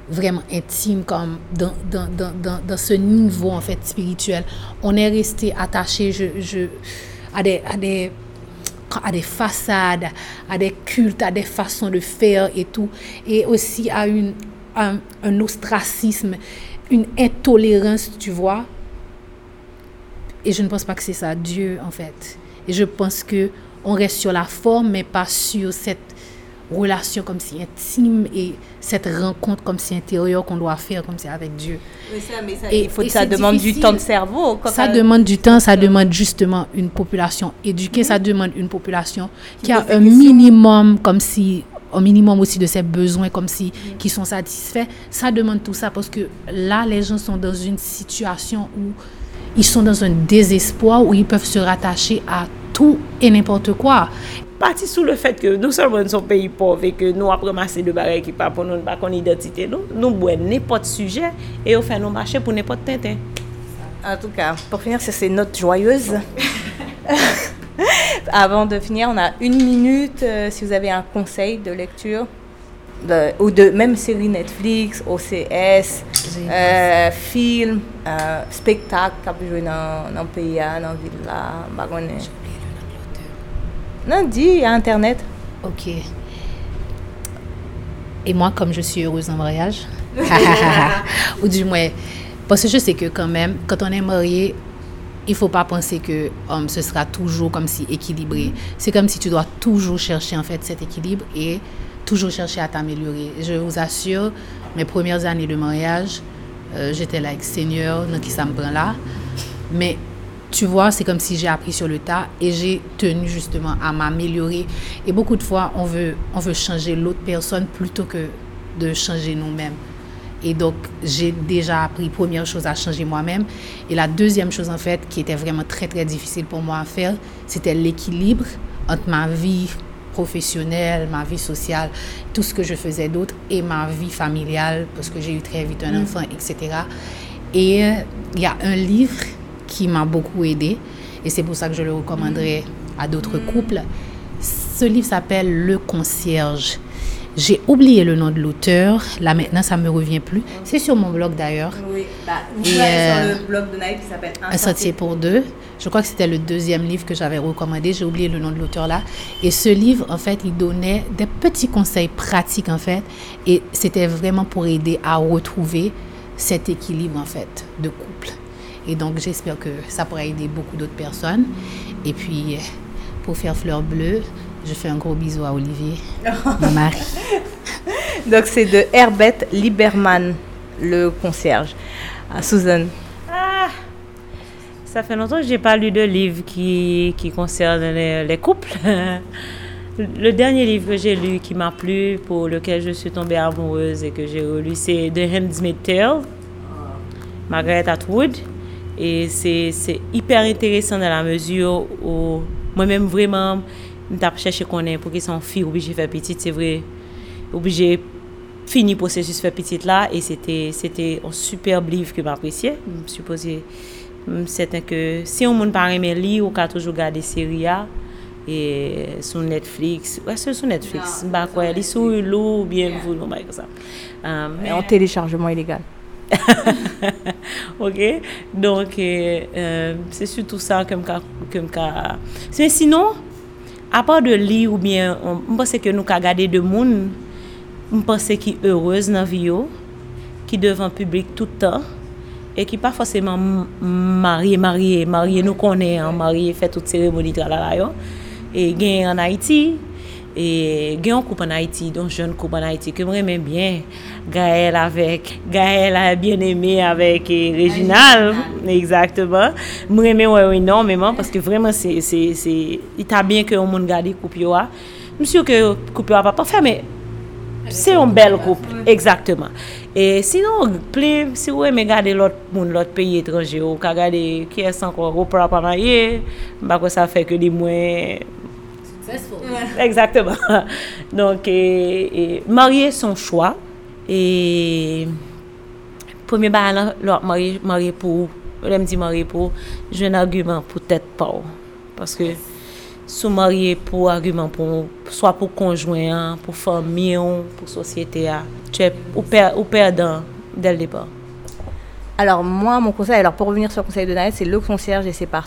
vraiment intime, comme dans ce niveau, en fait, spirituel. On est resté attaché à des façades, à des cultes, à des façons de faire et tout, et aussi à un ostracisme, une intolérance, tu vois. Et je ne pense pas que c'est ça, Dieu, en fait. Et je pense qu'on reste sur la forme, mais pas sur cette relation comme si intime et cette rencontre comme si intérieure qu'on doit faire comme si avec Dieu. Oui, ça, mais ça, et, ça demande difficile. Du temps de cerveau. Ça demande du temps, ça demande justement une population éduquée, ça demande une population qui a un minimum comme si... au minimum aussi de ses besoins comme si qui sont satisfaits. Ça demande tout ça parce que là, les gens sont dans une situation où ils sont dans un désespoir, où ils peuvent se rattacher à tout et n'importe quoi. Parti sous le fait que nous seulement nous sommes pays pauvres et que nous avons ramassé de barrières qui parlent pour nous, pas qu'on identité, nous boivons n'importe sujet et on fait nos marchés pour n'importe tintin. En tout cas, pour finir, c'est une note joyeuse. Avant de finir, on a 1 minute. Si vous avez un conseil de lecture, ou de même série Netflix, OCS, film, spectacle, qui a joué dans le pays, dans la ville là, baronne. J'ai oublié le nom de l'auteur. Non, dis à Internet. Ok. Et moi, comme je suis heureuse en mariage, ou du moins, parce que je sais que quand même, quand on est marié, il ne faut pas penser que ce sera toujours comme si équilibré. C'est comme si tu dois toujours chercher en fait cet équilibre et toujours chercher à t'améliorer. Je vous assure, mes premières années de mariage, j'étais là avec Seigneur, donc ça me prend là. Mais tu vois, c'est comme si j'ai appris sur le tas et j'ai tenu justement à m'améliorer. Et beaucoup de fois, on veut changer l'autre personne plutôt que de changer nous-mêmes. Et donc, j'ai déjà appris, première chose, à changer moi-même. Et la deuxième chose, en fait, qui était vraiment très, très difficile pour moi à faire, c'était l'équilibre entre ma vie professionnelle, ma vie sociale, tout ce que je faisais d'autre, et ma vie familiale, parce que j'ai eu très vite un enfant, etc. Et il y a un livre qui m'a beaucoup aidée, et c'est pour ça que je le recommanderais à d'autres couples. Ce livre s'appelle « Le Concierge ». J'ai oublié le nom de l'auteur. Là, maintenant, ça ne me revient plus. C'est sur mon blog, d'ailleurs. Oui. Vous allez sur le blog de Naed qui s'appelle Un Sentier pour Deux. Je crois que c'était le deuxième livre que j'avais recommandé. J'ai oublié le nom de l'auteur, là. Et ce livre, en fait, il donnait des petits conseils pratiques, en fait. Et c'était vraiment pour aider à retrouver cet équilibre, en fait, de couple. Et donc, j'espère que ça pourra aider beaucoup d'autres personnes. Et puis, pour faire fleur bleue, je fais un gros bisou à Olivier, mon mari. Donc, c'est de Herbert Lieberman, Le Concierge. Suzanne. Ça fait longtemps que je n'ai pas lu de livre qui concerne les couples. Le dernier livre que j'ai lu qui m'a plu, pour lequel je suis tombée amoureuse et que j'ai relu, c'est The Handmaid's Tale, Margaret Atwood. Et c'est hyper intéressant dans la mesure où moi-même, vraiment... M'tap cherché qu'on est pour qu'ils sont filles obligées faire petite, c'est vrai, obligées fini processus faire petite là, et c'était un superbe livre que m'appréciais. Je supposais certain que si on ne pas aimer lire, on peut toujours regarder séries et sur Netflix, sur Netflix, bah quoi, les sur Hulu ou bien vous non comme ça. Mais en téléchargement illégal. OK, donc c'est surtout ça comme ça. Mais sinon, à part de lire ou bien, je pense que nous avons regardé des gens, je pense qu'ils sont heureuses dans la vie, qui devant le public tout le temps, et qui ne sont pas forcément mariés, nous connaissons, mariés, fait toutes ces cérémonies, et gagnent en Haïti, et gagnent en couple en Haïti, donc jeune couple en Haïti, que moi j'aime bien, Gaël bien-aimé avec Réginal, exactement. Je l'aime énormément parce que vraiment, il t'a bien que le monde garde le couple. Je suis sûr que le couple n'est pas parfait, mais c'est un bel couple, exactement. Et sinon, si vous aimez regarder l'autre pays étranger, vous pouvez regarder qui est encore au propre marié, ça fait que les moins... Exactement. Donc, marier son choix. Et premier marié pour elle me dit marier pour, j'ai un argument pour tête pas. Parce que sous marier pour argument pour, soit pour conjoint, pour famille, pour société, tu es au perdant dès le départ. Alors moi, mon conseil, alors pour revenir sur le conseil de Naed, c'est Le Concierge et c'est par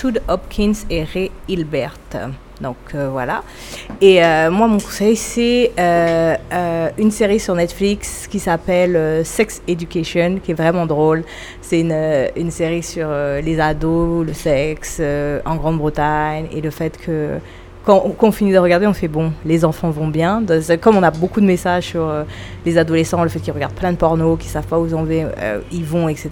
Todd Hopkins et Ray Hilbert. Donc voilà. Et moi, mon conseil, c'est une série sur Netflix qui s'appelle Sex Education, qui est vraiment drôle. C'est une série sur les ados, le sexe en Grande-Bretagne et le fait que quand on finit de regarder, on fait bon, les enfants vont bien. Comme on a beaucoup de messages sur les adolescents, le fait qu'ils regardent plein de porno, qu'ils ne savent pas où ils vont, etc.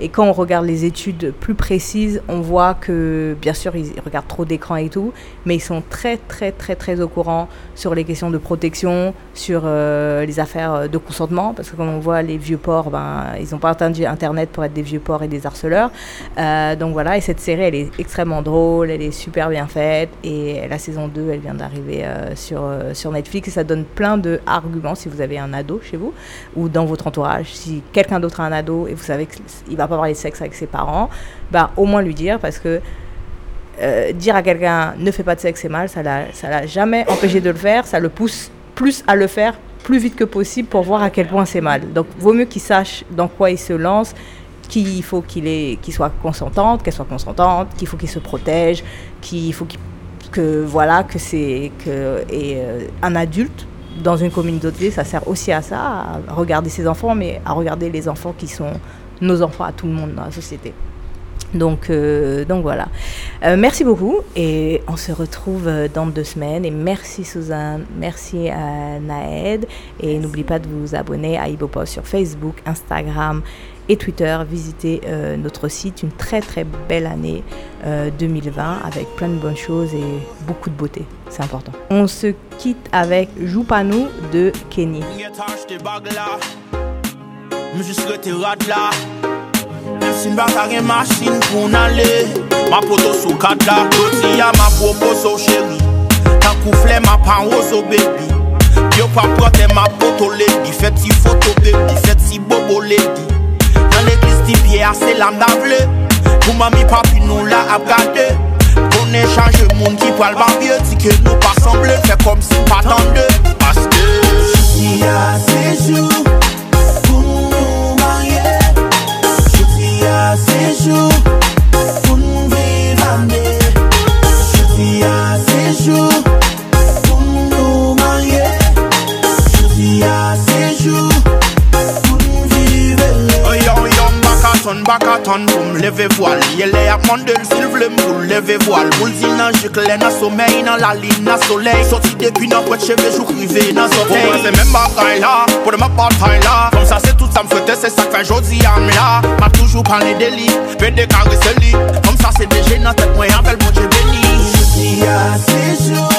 Et quand on regarde les études plus précises, on voit que, bien sûr, ils regardent trop d'écran et tout, mais ils sont très, très, très, très au courant sur les questions de protection, sur les affaires de consentement, parce que quand on voit les vieux porcs, ils n'ont pas attendu Internet pour être des vieux porcs et des harceleurs. Donc voilà, et cette série, elle est extrêmement drôle, elle est super bien faite, et la saison 2, elle vient d'arriver sur Netflix et ça donne plein d'arguments si vous avez un ado chez vous ou dans votre entourage. Si quelqu'un d'autre a un ado et vous savez qu'il ne va pas parler de sexe avec ses parents, au moins lui dire, parce que dire à quelqu'un « ne fais pas de sexe, c'est mal », ça l'a jamais empêché de le faire, ça le pousse plus à le faire plus vite que possible pour voir à quel point c'est mal. Donc, vaut mieux qu'il sache dans quoi il se lance, qu'il faut qu'il soit consentante, qu'elle soit consentante, qu'il faut qu'il se protège, qu'il faut qu'il un adulte dans une communauté, ça sert aussi à ça, à regarder ses enfants, mais à regarder les enfants qui sont nos enfants à tout le monde dans la société. Donc voilà. Merci beaucoup et on se retrouve dans 2 semaines. Et merci Suzanne, merci à Naed et merci. N'oubliez pas de vous abonner à Ayibo Post sur Facebook, Instagram et Twitter. Visitez notre site. Une très très belle année 2020 avec plein de bonnes choses et beaucoup de beauté. C'est important. On se quitte avec Joupanou de Kenny. Même si m'ba ka gen machine pou n'ale, ma poto sou kadla, doti ya ma proposo chéri. Tan koufle ma pan oso baby. Yo pa prote ma poto lady, fait ti photo baby, fait ti bobo lady. Dans l'église ti pierre c'est l'âme d'avle. Pou mami papi nou la ap gade. Bon échange moun ki pral barbier, ti ke nou pa semble, fait comme si pa tande. Parce que il y a ces jours pou nou marier. C'est jour pour nous vivre amener. Je dis à ces jours pour nous marier. Je dis à ces jours pour nous vivre. Oh yo yo, bacaton, pour me lever voile. Y'a l'air mandel, s'il veut me lever voile. Boule dit nan jukle, nan sommeil, nan la ligne, nan soleil. Sorti depuis nan poète cheveux, jour privé, nan soleil. Pour moi, c'est même bataille là, pour ma bataille là. Comme ça, c'est tout ça me souhaitait, c'est ça que fait jodi am là. M'a toujours parlé d'Eli, peu de caresses, comme ça, c'est déjà dans tête, moi, y'en belle, bon, j'ai béni. Je dis à ces jours.